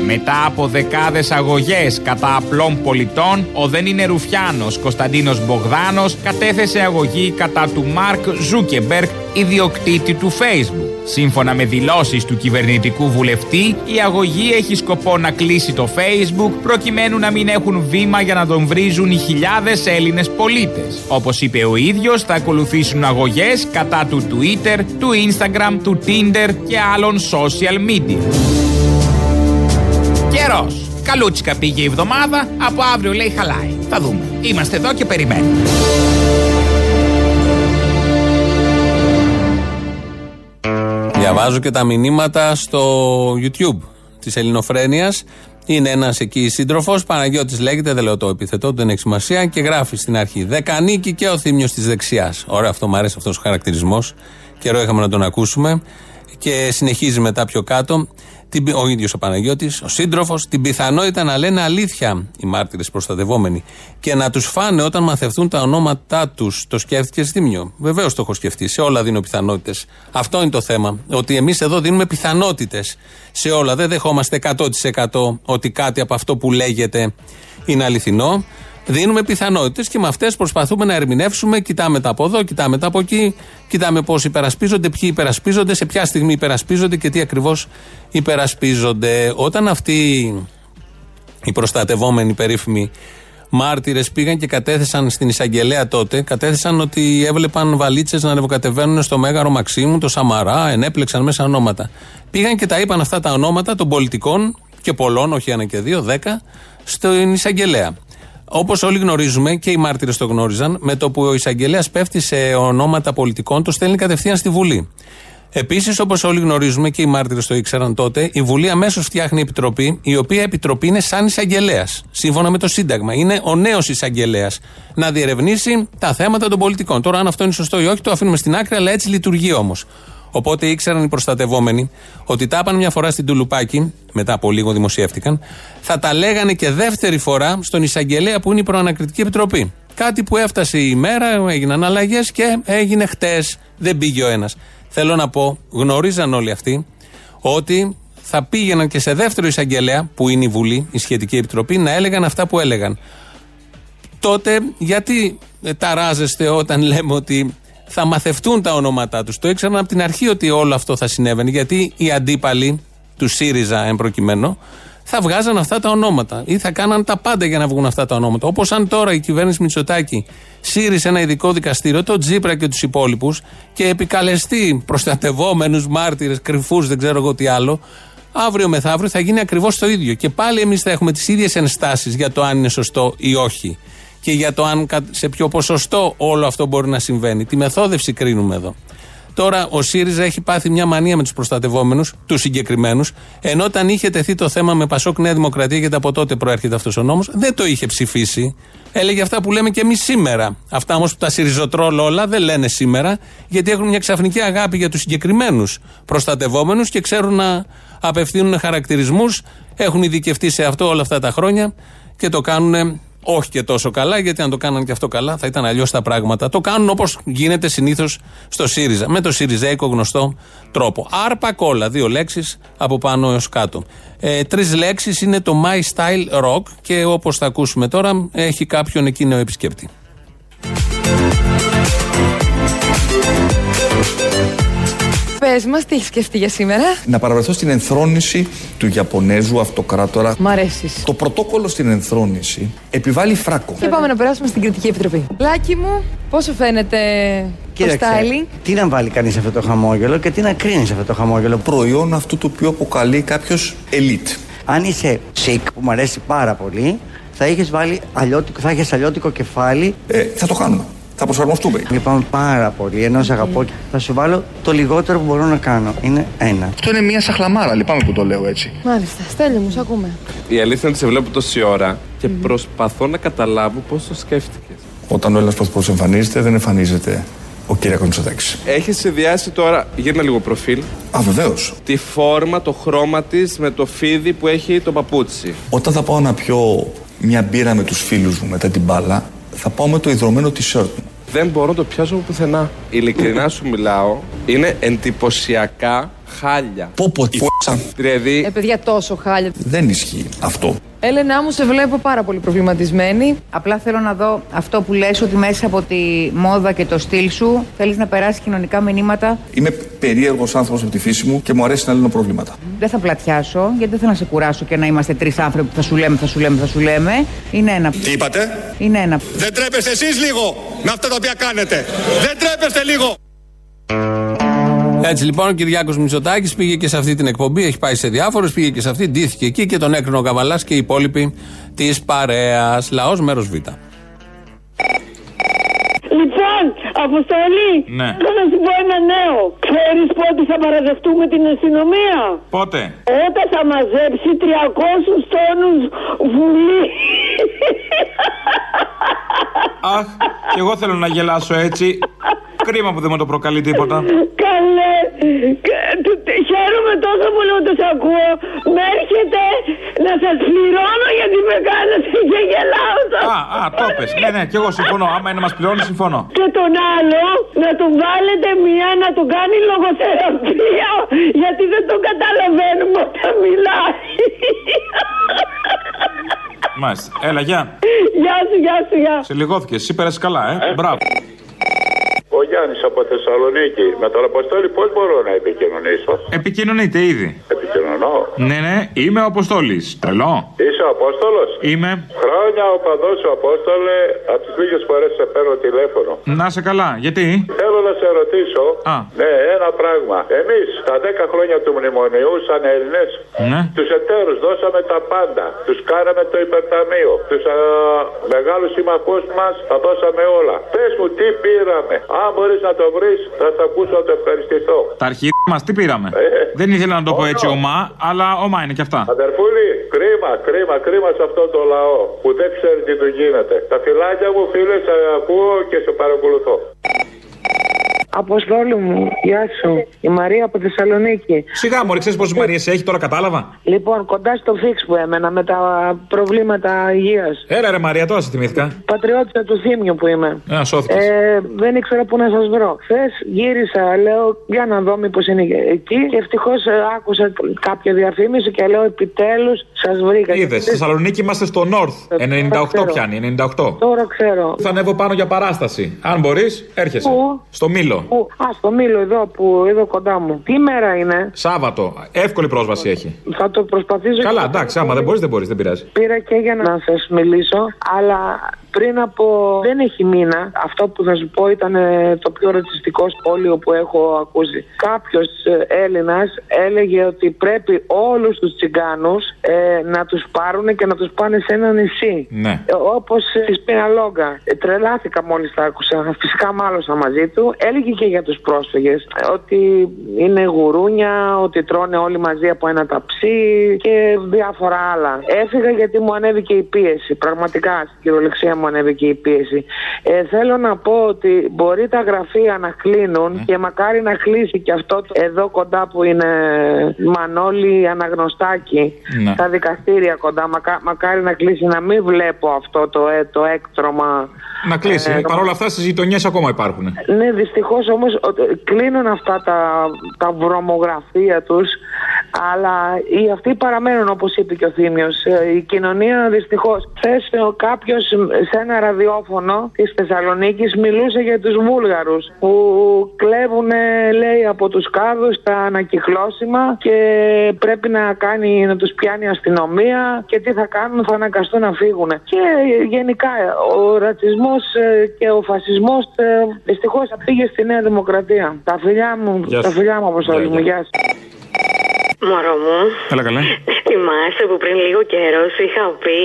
Μετά από δεκάδες αγωγές κατά απλών πολιτών, ο δεν είναι Ρουφιάνος Κωνσταντίνος Μπογδάνος κατέθεσε αγωγή κατά του Μαρκ Ζούκεμπεργκ, ιδιοκτήτη του Facebook. Σύμφωνα με δηλώσεις του κυβερνητικού βουλευτή, η αγωγή έχει σκοπό να κλείσει το Facebook προκειμένου να μην έχουν βήμα για να τον βρίζουν οι χιλιάδες Έλληνες πολίτες. Όπως είπε ο ίδιος, θα ακολουθήσουν αγωγές κατά του Twitter, του Instagram, του Tinder και άλλων social media. Καιρός. Καλούτσικα πήγε η εβδομάδα, από αύριο λέει χαλάει. Θα δούμε. Είμαστε εδώ και περιμένουμε. Διαβάζω και τα μηνύματα στο YouTube της Ελληνοφρένειας. Είναι ένας εκεί σύντροφος, Παναγιώτης λέγεται, δεν λέω το επιθετό, δεν έχει σημασία, και γράφει στην αρχή: Δεκανίκη και ο θύμιος της δεξιάς. Ωραία, αυτό μου αρέσει, αυτός ο χαρακτηρισμός. Καιρό είχαμε να τον ακούσουμε. Και συνεχίζει μετά πιο κάτω. ο ίδιος ο Παναγιώτης, ο σύντροφος, την πιθανότητα να λένε αλήθεια οι μάρτυρες προστατευόμενοι και να τους φάνε όταν μαθευτούν τα ονόματά τους. Το σκέφτηκε Θήμιο. Βεβαίως το έχω σκεφτεί. Σε όλα δίνω πιθανότητες. Αυτό είναι το θέμα. Ότι εμείς εδώ δίνουμε πιθανότητες σε όλα. Δεν δεχόμαστε 100% ότι κάτι από αυτό που λέγεται είναι αληθινό. Δίνουμε πιθανότητες και με αυτές προσπαθούμε να ερμηνεύσουμε. Κοιτάμε τα από εδώ, κοιτάμε τα από εκεί, κοιτάμε πώς υπερασπίζονται, ποιοι υπερασπίζονται, σε ποια στιγμή υπερασπίζονται και τι ακριβώς υπερασπίζονται. Όταν αυτοί οι προστατευόμενοι περίφημοι μάρτυρες πήγαν και κατέθεσαν στην εισαγγελέα τότε, κατέθεσαν ότι έβλεπαν βαλίτσες να ανεβοκατεβαίνουν στο Μέγαρο Μαξίμου, το Σαμαρά, ενέπλεξαν μέσα ονόματα. Πήγαν και τα είπαν αυτά τα ονόματα των πολιτικών και πολλών, όχι ένα και δύο, 10, στην εισαγγελέα. Όπως όλοι γνωρίζουμε και οι μάρτυρες το γνώριζαν, με το που ο εισαγγελέας πέφτει σε ονόματα πολιτικών, το στέλνει κατευθείαν στη Βουλή. Επίσης, όπως όλοι γνωρίζουμε και οι μάρτυρες το ήξεραν τότε, η Βουλή αμέσως φτιάχνει επιτροπή, η οποία επιτροπή είναι σαν εισαγγελέας, σύμφωνα με το Σύνταγμα. Είναι ο νέος εισαγγελέας να διερευνήσει τα θέματα των πολιτικών. Τώρα, αν αυτό είναι σωστό ή όχι, το αφήνουμε στην άκρη, αλλά έτσι λειτουργεί όμως. Οπότε ήξεραν οι προστατευόμενοι ότι τα είπαν μια φορά στην Τουλουπάκη, μετά από λίγο δημοσιεύτηκαν, θα τα λέγανε και δεύτερη φορά στον εισαγγελέα που είναι η Προανακριτική Επιτροπή. Κάτι που έφτασε η ημέρα, έγιναν αλλαγές και έγινε χτες. Δεν πήγε ο ένας. Θέλω να πω, γνωρίζαν όλοι αυτοί ότι θα πήγαιναν και σε δεύτερο εισαγγελέα, που είναι η Βουλή, η σχετική επιτροπή, να έλεγαν αυτά που έλεγαν. Τότε γιατί ταράζεστε όταν λέμε ότι θα μαθευτούν τα ονόματά τους? Το ήξεραν από την αρχή ότι όλο αυτό θα συνέβαινε, γιατί οι αντίπαλοι του ΣΥΡΙΖΑ εν προκειμένου θα βγάζαν αυτά τα ονόματα ή θα κάναν τα πάντα για να βγουν αυτά τα ονόματα. Όπως αν τώρα η κυβέρνηση Μητσοτάκη σύρισε ένα ειδικό δικαστήριο, τον Τσίπρα και τους υπόλοιπους, και επικαλεστεί προστατευόμενους μάρτυρες, κρυφούς, δεν ξέρω εγώ τι άλλο, αύριο μεθαύριο θα γίνει ακριβώς το ίδιο. Και πάλι εμείς θα έχουμε τις ίδιες ενστάσεις για το αν είναι σωστό ή όχι. Και για το αν σε ποιο ποσοστό όλο αυτό μπορεί να συμβαίνει. Τη μεθόδευση κρίνουμε εδώ. Τώρα ο ΣΥΡΙΖΑ έχει πάθει μια μανία με τους προστατευόμενους, τους συγκεκριμένους, ενώ όταν είχε τεθεί το θέμα με Πασόκ Νέα Δημοκρατία, γιατί από τότε προέρχεται αυτός ο νόμος, δεν το είχε ψηφίσει. Έλεγε αυτά που λέμε και εμείς σήμερα. Αυτά όμως που τα σιριζοτρόλ όλα δεν λένε σήμερα, γιατί έχουν μια ξαφνική αγάπη για τους συγκεκριμένους προστατευόμενους και ξέρουν να απευθύνουν χαρακτηρισμούς. Έχουν ειδικευτεί σε αυτό όλα αυτά τα χρόνια και το κάνουν. Όχι και τόσο καλά, γιατί αν το κάναν και αυτό καλά θα ήταν αλλιώς τα πράγματα. Το κάνουν όπως γίνεται συνήθως στο ΣΥΡΙΖΑ, με το ΣΥΡΙΖΑικο γνωστό τρόπο. Άρπα κόλλα, δύο λέξεις από πάνω έως κάτω. Τρεις λέξεις είναι το My Style Rock και όπως θα ακούσουμε τώρα έχει κάποιον εκεί νέο επισκέπτη. Πες μας, τι έχεις σκεφτεί για σήμερα? Να παραβρεθώ στην ενθρόνηση του Ιαπωνέζου αυτοκράτορα. Μ' αρέσεις. Το πρωτόκολλο στην ενθρόνηση επιβάλλει φράκο. Και πάμε να περάσουμε στην κριτική επιτροπή. Λάκι μου, πώς σου φαίνεται το styling? Τι να βάλει κανείς αυτό το χαμόγελο και τι να κρίνει αυτό το χαμόγελο? Προϊόν αυτού του οποίου αποκαλεί κάποιος elite. Αν είσαι chic, που μου αρέσει πάρα πολύ, θα είχες βάλει αλλιώτικο κεφάλι. Θα το κάνουμε. Θα προσαρμοστούμε. Λυπάμαι πάρα πολύ, ενώ σε αγαπώ. Θα σου βάλω το λιγότερο που μπορώ να κάνω. Είναι ένα. Αυτό είναι μια σαχλαμάρα, λυπάμαι που το λέω έτσι. Μάλιστα. Στέλνει μου, σ' ακούμε. Η αλήθεια είναι ότι σε βλέπω τόση ώρα και προσπαθώ να καταλάβω πώς το σκέφτηκες. Όταν ο Έλληνας Πρωθυπουργός εμφανίζεται, δεν εμφανίζεται ο Κυριάκος Μητσοτάκης. Έχει συνδυάσει τώρα, γύρνα λίγο προφίλ. Α, βεβαίως. Τη φόρμα, το χρώμα της με το φίδι που έχει το παπούτσι. Όταν θα πάω να πιω μια μπύρα με τους φίλους μου μετά την μπάλα, θα πάω με το ιδρωμένο t-shirt. Δεν μπορώ να το πιάσω πουθενά. Ειλικρινά σου μιλάω, είναι εντυπωσιακά χάλια. Ποποτή. Δηλαδή. Παιδιά, τόσο χάλια. Δεν ισχύει αυτό. Έλενα μου, σε βλέπω πάρα πολύ προβληματισμένη. Απλά θέλω να δω αυτό που λες, ότι μέσα από τη μόδα και το στυλ σου θέλεις να περάσεις κοινωνικά μηνύματα. Είμαι περίεργος άνθρωπος από τη φύση μου και μου αρέσει να λύνω προβλήματα. Δεν θα πλατιάσω, γιατί δεν θέλω να σε κουράσω και να είμαστε τρεις άνθρωποι που θα σου λέμε. Είναι ένα. Τι είπατε? Είναι ένα. Δεν τρέπεστε εσείς λίγο με αυτά τα οποία κάνετε? Δεν τρέπεστε λίγο? Έτσι λοιπόν ο Κυριάκος Μητσοτάκης πήγε και σε αυτή την εκπομπή, έχει πάει σε διάφορες, πήγε και σε αυτή, ντύθηκε εκεί και τον έκρινε ο Καβαλάς και οι υπόλοιποι της παρέας. Λαός, μέρος Β. Λοιπόν, Αποστολή, ναι. Θα σας πω ένα νέο. Ξέρεις πότε θα παραδεχτούμε την αστυνομία? Πότε? Όταν θα μαζέψει 300 τόνους βουλή. Αχ, και εγώ θέλω να γελάσω έτσι. Κρίμα που δεν μου το προκαλεί τίποτα. Καλέ, χαίρομαι τόσο πολύ που το σε ακούω εγώ. Με έρχεται να σας πληρώνω γιατί με κάνετε και γελάω. Α, το πες. Ναι, και εγώ συμφωνώ. Άμα είναι να μας πληρώνει, συμφωνώ. Και τον άλλο να τον βάλετε μία να τον κάνει λογοθεραπεία γιατί δεν τον καταλαβαίνουμε όταν μιλάει. Μάλιστα. Έλα, γεια. Γεια σου, γεια σου, γεια. Συλληγώθηκες. Εσύ πέρασες καλά, μπράβο. Ο Γιάννης από Θεσσαλονίκη. Με τον Αποστόλη πώς μπορώ να επικοινωνήσω? Επικοινωνείτε ήδη. Επικοινωνώ. Ναι, είμαι ο Αποστόλης. Τρελό. Είσαι ο Απόστολος? Είμαι. Χρόνια ο παδός σου, Απόστολε. Από τις λίγες φορές σε παίρνω τηλέφωνο. Να σε καλά. Γιατί? Θέλω να σε ρωτήσω. Α. Ναι, ένα πράγμα. Εμείς τα 10 χρόνια του μνημονίου, σαν Έλληνες, ναι, τους εταίρους δώσαμε τα πάντα. Τους κάναμε το υπερταμείο. Τους μεγάλους συμμαχούς μας τα δώσαμε όλα. Πες μου τι πήραμε. Αν μπορείς να το βρεις, θα το ακούσω, να το ευχαριστηθώ. Τα αρχίδια μας τι πήραμε. Δεν ήθελα να το πω έτσι ομά, αλλά ομά είναι κι αυτά. Αδερφούλη, κρίμα, κρίμα, κρίμα σε αυτό το λαό που δεν ξέρει τι του γίνεται. Τα φιλάκια μου, φίλε, σε ακούω και σε παρακολουθώ. Αποστόλη μου, γεια σου. Η Μαρία από Θεσσαλονίκη. Σιγά μου, ξέρεις πόσες Μαρίες έχει, τώρα κατάλαβα. Λοιπόν, κοντά στο φίξ που έμενα με τα προβλήματα υγείας. Έλα ρε Μαρία, τώρα σε θυμήθηκα. Πατριώτησα του Θύμιου που είμαι. Α, σώθηκες. Δεν ήξερα πού να σας βρω. Χθες γύρισα, λέω, για να δω μήπως είναι εκεί. Και ευτυχώς άκουσα κάποια διαφήμιση και λέω, επιτέλους σας βρήκα. Είδες, στη Θεσσαλονίκη είμαστε στο North. 98 πιάνει, 98. Τώρα ξέρω. Θα ανέβω πάνω για παράσταση. Αν μπορείς, έρχεσαι. Πού? Στο Μήλο. Στο Μήλο, εδώ κοντά μου. Τι μέρα είναι? Σάββατο. Εύκολη πρόσβαση έχει. Θα το προσπαθήσω. Καλά, εντάξει, άμα δεν μπορείς, δεν πειράζει. Πήρα και για να σας μιλήσω, αλλά πριν από. Δεν έχει μήνα. Αυτό που θα σου πω ήταν το πιο ρατσιστικό σχόλιο που έχω ακούσει. Κάποιος Έλληνας έλεγε ότι πρέπει όλους τους Τσιγκάνους να τους πάρουν και να τους πάνε σε ένα νησί. Ναι. Όπως στη Σπιναλόγκα. Τρελάθηκα μόλις τα άκουσα. Φυσικά μάλωσα μαζί του. Έλεγε και για τους πρόσφυγες ότι είναι γουρούνια, ότι τρώνε όλοι μαζί από ένα ταψί και διάφορα άλλα. Έφυγα γιατί μου ανέβηκε η πίεση. Πραγματικά στην κυριολεξία μου ανέβηκε η πίεση. Θέλω να πω ότι μπορεί τα γραφεία να κλείνουν και μακάρι να κλείσει και αυτό εδώ κοντά που είναι Μανώλη Αναγνωστάκη, τα δικαστήρια κοντά. Μακάρι να κλείσει, να μην βλέπω αυτό το έκτρωμα. Να κλείσει. Παρ' όλα αυτά στις γειτονιές ακόμα υπάρχουν. Ναι, δυστυχώς όμως κλείνουν αυτά τα βρωμογραφία τους, αλλά οι αυτοί παραμένουν, όπως είπε και ο Θήμιος. Η κοινωνία δυστυχώς. Χθες κάποιος σε ένα ραδιόφωνο της Θεσσαλονίκης μιλούσε για τους Βούλγαρους που κλέβουν, λέει, από τους κάδους τα ανακυκλώσιμα και πρέπει να τους πιάνει η αστυνομία και τι θα κάνουν, θα αναγκαστούν να φύγουν. Και γενικά ο ρατσισμός και ο φασισμός δυστυχώς πήγε στη Νέα Δημοκρατία. Τα φιλιά μου, yes. Τα φιλιά μου, Αποστόλη μου, γεια σου. Μωρό μου, θυμάσαι που πριν λίγο καιρό είχα πει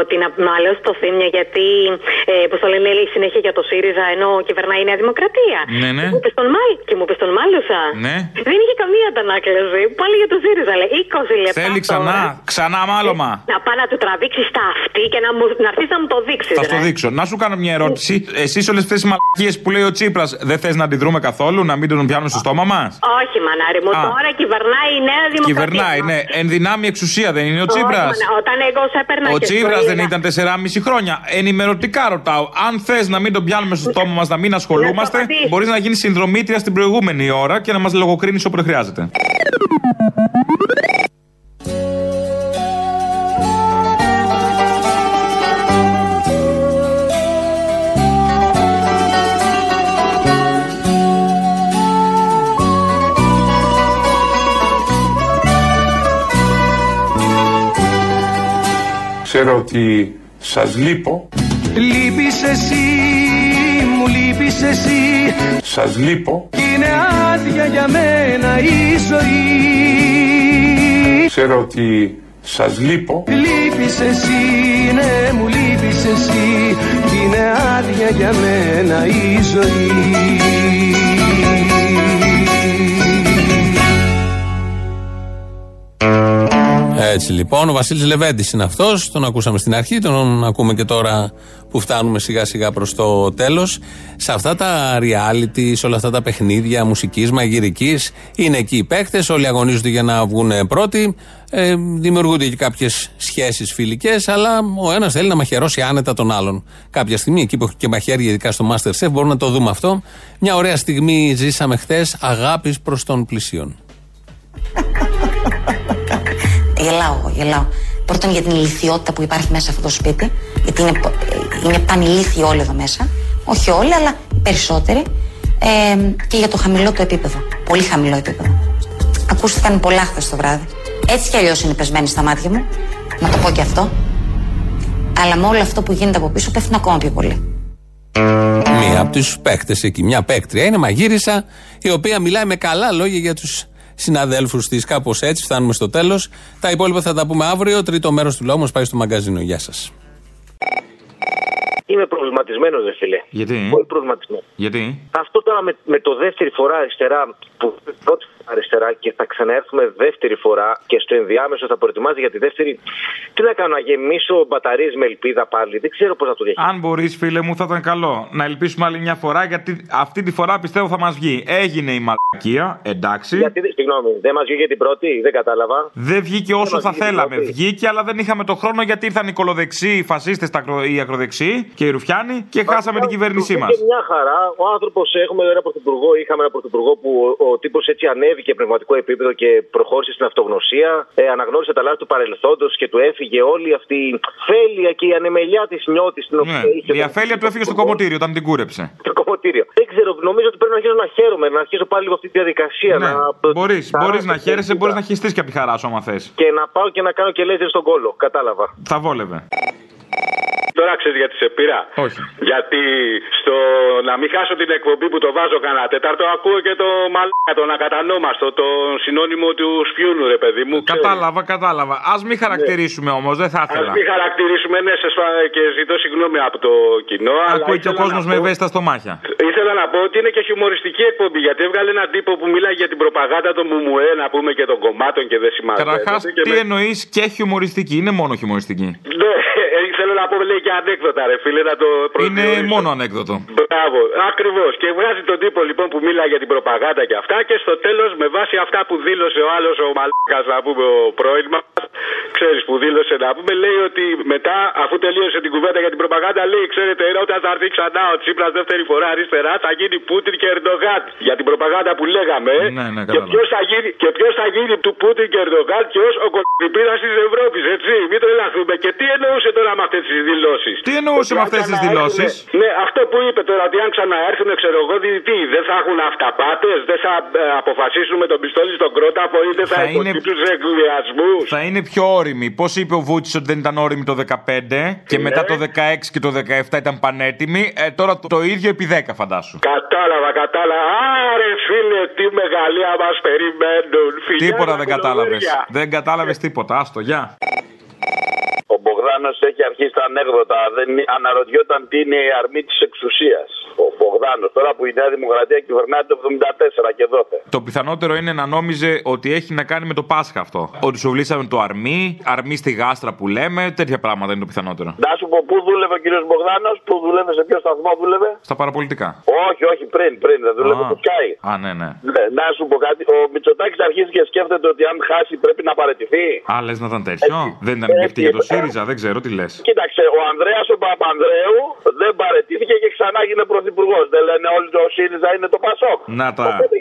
ότι να λέω στο Θύμιο γιατί πως το λένε λέει συνέχεια για το ΣΥΡΙΖΑ ενώ κυβερνάει η Νέα Δημοκρατία. Ναι, ναι. Και μου πει τον μάλωσα. Ναι. Δεν είχε καμία αντανάκλαση. Πάλι για το ΣΥΡΙΖΑ λέει 20 λεπτά. Θέλει ξανά μάλωμα. Να πάω να του τραβήξει τα αυτή και να έρθει να μου το δείξει. Θα το δείξω. Να σου κάνω μια ερώτηση. Εσείς όλες αυτές τις μαλακίες που λέει ο Τσίπρας δεν θες να αντιδρούμε καθόλου, να μην τον πιάνουν στο στόμα μας? Όχι, μανάρι μου, τώρα κυβερνάει η Νέα Δημοκρατία. Κυβερνάει, ναι. Εν δυνάμει εξουσία δεν είναι ο Τσίπρας? Ο Τσίπρας δεν ήταν 4,5 χρόνια. Ενημερωτικά ρωτάω. Αν θες να μην τον πιάνουμε στο στόμα μας, να μην ασχολούμαστε, μπορείς να γίνεις συνδρομήτρια στην προηγούμενη ώρα και να μας λογοκρίνεις όποτε χρειάζεται. Ξέρω ότι σας λείπω. Λείπεις εσύ, μου λείπεις εσύ. Σας λείπω. Κι είναι άδεια για μένα η ζωή. Ξέρω ότι σας λείπω. Λείπεις εσύ, ναι, μου λείπεις εσύ. Κι είναι άδεια για μένα η ζωή. Έτσι λοιπόν, ο Βασίλης Λεβέντης είναι αυτός, τον ακούσαμε στην αρχή, τον ακούμε και τώρα που φτάνουμε σιγά σιγά προς το τέλος. Σε αυτά τα reality, σε όλα αυτά τα παιχνίδια μουσικής, μαγειρικής, είναι εκεί οι παίκτες, όλοι αγωνίζονται για να βγουν πρώτοι, δημιουργούνται και κάποιες σχέσεις φιλικές, αλλά ο ένας θέλει να μαχαιρώσει άνετα τον άλλον. Κάποια στιγμή, εκεί που έχει και μαχαίρια, ειδικά στο MasterChef, μπορούμε να το δούμε αυτό. Μια ωραία στιγμή ζήσαμε χθες, αγάπης προς τον πλησίον. Γελάω. Πρώτον για την ηλιθιότητα που υπάρχει μέσα σε αυτό το σπίτι, γιατί είναι πανηλήθιοι όλοι εδώ μέσα. Όχι όλοι, αλλά περισσότεροι. Και για το χαμηλό του επίπεδο. Πολύ χαμηλό επίπεδο. Ακούστηκαν πολλά χθες το βράδυ. Έτσι κι αλλιώς είναι πεσμένοι στα μάτια μου. Να το πω και αυτό. Αλλά με όλο αυτό που γίνεται από πίσω πέφτουν ακόμα πιο πολύ. Μία από τους παίκτες εκεί, μια παίκτρια, είναι μαγείρισα, η οποία μιλάει με καλά λόγια για τους συναδέλφους της, κάπως έτσι φτάνουμε στο τέλος. Τα υπόλοιπα θα τα πούμε αύριο. Τρίτο μέρος του λαού μας πάει στο μαγκαζίνο. Γεια σας. Είμαι προβληματισμένος, δε φίλε. Γιατί? Πολύ προβληματισμένος. Γιατί? Αυτό τώρα με το δεύτερη φορά αριστερά, που πρώτη φορά αριστερά και θα ξαναέρθουμε δεύτερη φορά και στο ενδιάμεσο θα προετοιμάζει για τη δεύτερη. Τι να κάνω, να γεμίσω μπαταρίες με ελπίδα πάλι? Δεν ξέρω πώς θα το διαχειριστώ. Αν μπορείς, φίλε μου, θα ήταν καλό να ελπίσουμε άλλη μια φορά, γιατί αυτή τη φορά πιστεύω θα μας βγει. Έγινε η μαλακία, εντάξει. Γιατί, συγγνώμη, δεν μας βγήκε την πρώτη, δεν κατάλαβα. Δεν βγήκε όσο δεν θα θέλαμε. Βγήκε, αλλά δεν είχαμε το χρόνο γιατί ήρθαν οι κολοδεξιοί, οι φασίστες, οι ακροδεξιοί και οι Ρουφιάνοι και χάσαμε την κυβέρνησή μας. Είναι μια χαρά. Ο άνθρωπος, έχουμε ένα πρωθυπουργό, είχαμε ένα πρωθυπουργό που ο τύπος έτσι ανέβηκε πνευματικό επίπεδο και προχώρησε στην αυτογνωσία. Αναγνώρισε τα λάθη του παρελθόντος και του έφυγε όλη αυτή η φέλεια και η ανεμελιά της νιώτης. Η αφέλεια του έφυγε στο κομμωτήριο όταν την κούρεψε. Το κομμωτήριο. Δεν ξέρω, νομίζω ότι πρέπει να αρχίσω να χαίρομαι, να αρχίσω πάλι με αυτή τη διαδικασία. Ναι. Μπορείς να χαίρεσαι, μπορείς να χυστείς και από τη χαρά σου, άμα θες. Και να πάω και να κάνω και λέιζερ στον κόλο. Κατάλαβα. Θα βόλευε. Τώρα ξέρεις γιατί σε πήρα? Όχι. Γιατί στο να μην χάσω την εκπομπή που το βάζω κανένα τέταρτο, ακούω και το μαλάκα, τον ακατανόμαστο, τον συνώνυμο του σπιούνου, ρε παιδί μου. Κατάλαβα. Ας μην χαρακτηρίσουμε όμως, δεν θα ήθελα. Ας μην χαρακτηρίσουμε, ναι, και ζητώ συγγνώμη από το κοινό. Ακούει και ο κόσμος με ευαίσθητα στομάχια. Ήθελα να πω ότι είναι και χιουμοριστική εκπομπή, γιατί έβγαλε έναν τύπο που μιλάει για την προπαγάνδα των Μουμουέ, να πούμε, και των κομμάτων και δεν σημαίνει. Καταρχάς, τι εννοείς και χιουμοριστική? Είναι μόνο χιουμοριστική. Ναι, θέλω να πω, λέει και ανέκδοτα, ρε φίλε, να το προσθέσω. Είναι μόνο ανέκδοτο. Μπράβο, ακριβώς. Και βγάζει τον τύπο λοιπόν που μίλα για την προπαγάνδα και αυτά, και στο τέλος, με βάση αυτά που δήλωσε ο άλλος, ο μαλάκας, να πούμε, ο πρώην μας, ξέρεις που δήλωσε, να πούμε, λέει ότι μετά, αφού τελείωσε την κουβέντα για την προπαγάνδα, λέει, ξέρετε, όταν θα έρθει ξανά ο Τσίπρας δεύτερη φορά αριστερά, θα γίνει Πούτιν και Ερντογάν. Για την προπαγάνδα που λέγαμε. Ναι, και ποιος θα γίνει του Πούτιν και Ερντογάν και ως ο κολοπήρα της Ευρώπης, έτσι. Μην τρελαθούμε. Και τι εννοούσε τώρα με αυτές τις δηλώσεις? Τι εννοούσε με αυτές τις δηλώσεις? Ναι, αυτό που είπε τώρα, ότι αν ξαναέρθουν, ξέρω εγώ, τι, δεν θα έχουν αυταπάτες, δεν θα αποφασίσουν με τον πιστόλι στον κρόταφο ή δεν θα έχουν τους εγκλιασμούς. Θα είναι πιο όριμοι. Πώς είπε ο Βούτσης ότι δεν ήταν όριμοι το 2015 και μετά το 2016 και το 2017 ήταν πανέτοιμοι. Τώρα το ίδιο επί 10, φαντάσου. Κατάλαβα. Άρε φίλε, τι μεγαλεία μας περιμένουν. Τίποτα δεν κατάλαβες. Δεν κατάλαβες τίποτα. Άστο, γεια. Ο Μπογδάνος έχει αρχίσει τα ανέκδοτα. Δεν αναρωτιόταν τι είναι η αρμή της εξουσίας. Ο Μπογδάνος, τώρα που η Νέα Δημοκρατία κυβερνάει το 1974 και δότε. Το πιθανότερο είναι να νόμιζε ότι έχει να κάνει με το Πάσχα αυτό. Ότι σου βλήσαμε το αρμή στη γάστρα που λέμε, τέτοια πράγματα είναι το πιθανότερο. Να σου πω, πού δούλευε ο κύριος Μπογδάνος, πού δούλευε, σε ποιο σταθμό δούλευε? Στα παραπολιτικά. Όχι, πριν, δεν δούλευε στο Sky. Ναι. Να σου πω κάτι, ο Μητσοτάκης αρχίζει και σκέφτεται ότι αν χάσει πρέπει να παραιτηθεί. Άλλε να ήταν τέτοιο, δεν ήταν γευτή για το ΣΥΡΙΖΑ, δεν ξέρω τι λες. Κοίταξε, ο Ανδρέας ο Παπανδρέου δεν παραιτήθηκε και ξανά γίνε πρωθυπουργός. Δεν λένε όλοι το ΣΥΡΙΖΑ είναι το ΠΑΣΟΚ. Να τα. Οπότε,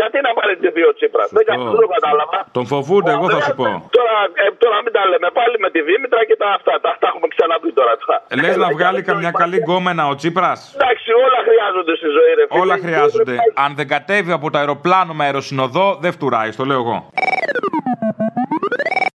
γιατί να παραιτηθεί ο Τσίπρας? Δεν κατάλαβα. Τον φοβούνται, εγώ θα σου πω. Τώρα μην τα λέμε πάλι με τη Δήμητρα και τα αυτά. Τα έχουμε ξαναπεί τώρα. Λες να βγάλει καμιά καλή γκόμενα ο Τσίπρας? Εντάξει, όλα χρειάζονται στη ζωή, ρε φίλε. Όλα χρειάζονται. Αν δεν κατέβει από το αεροπλάνο με αεροσυνοδό, δεν φτουράει, το λέω εγώ.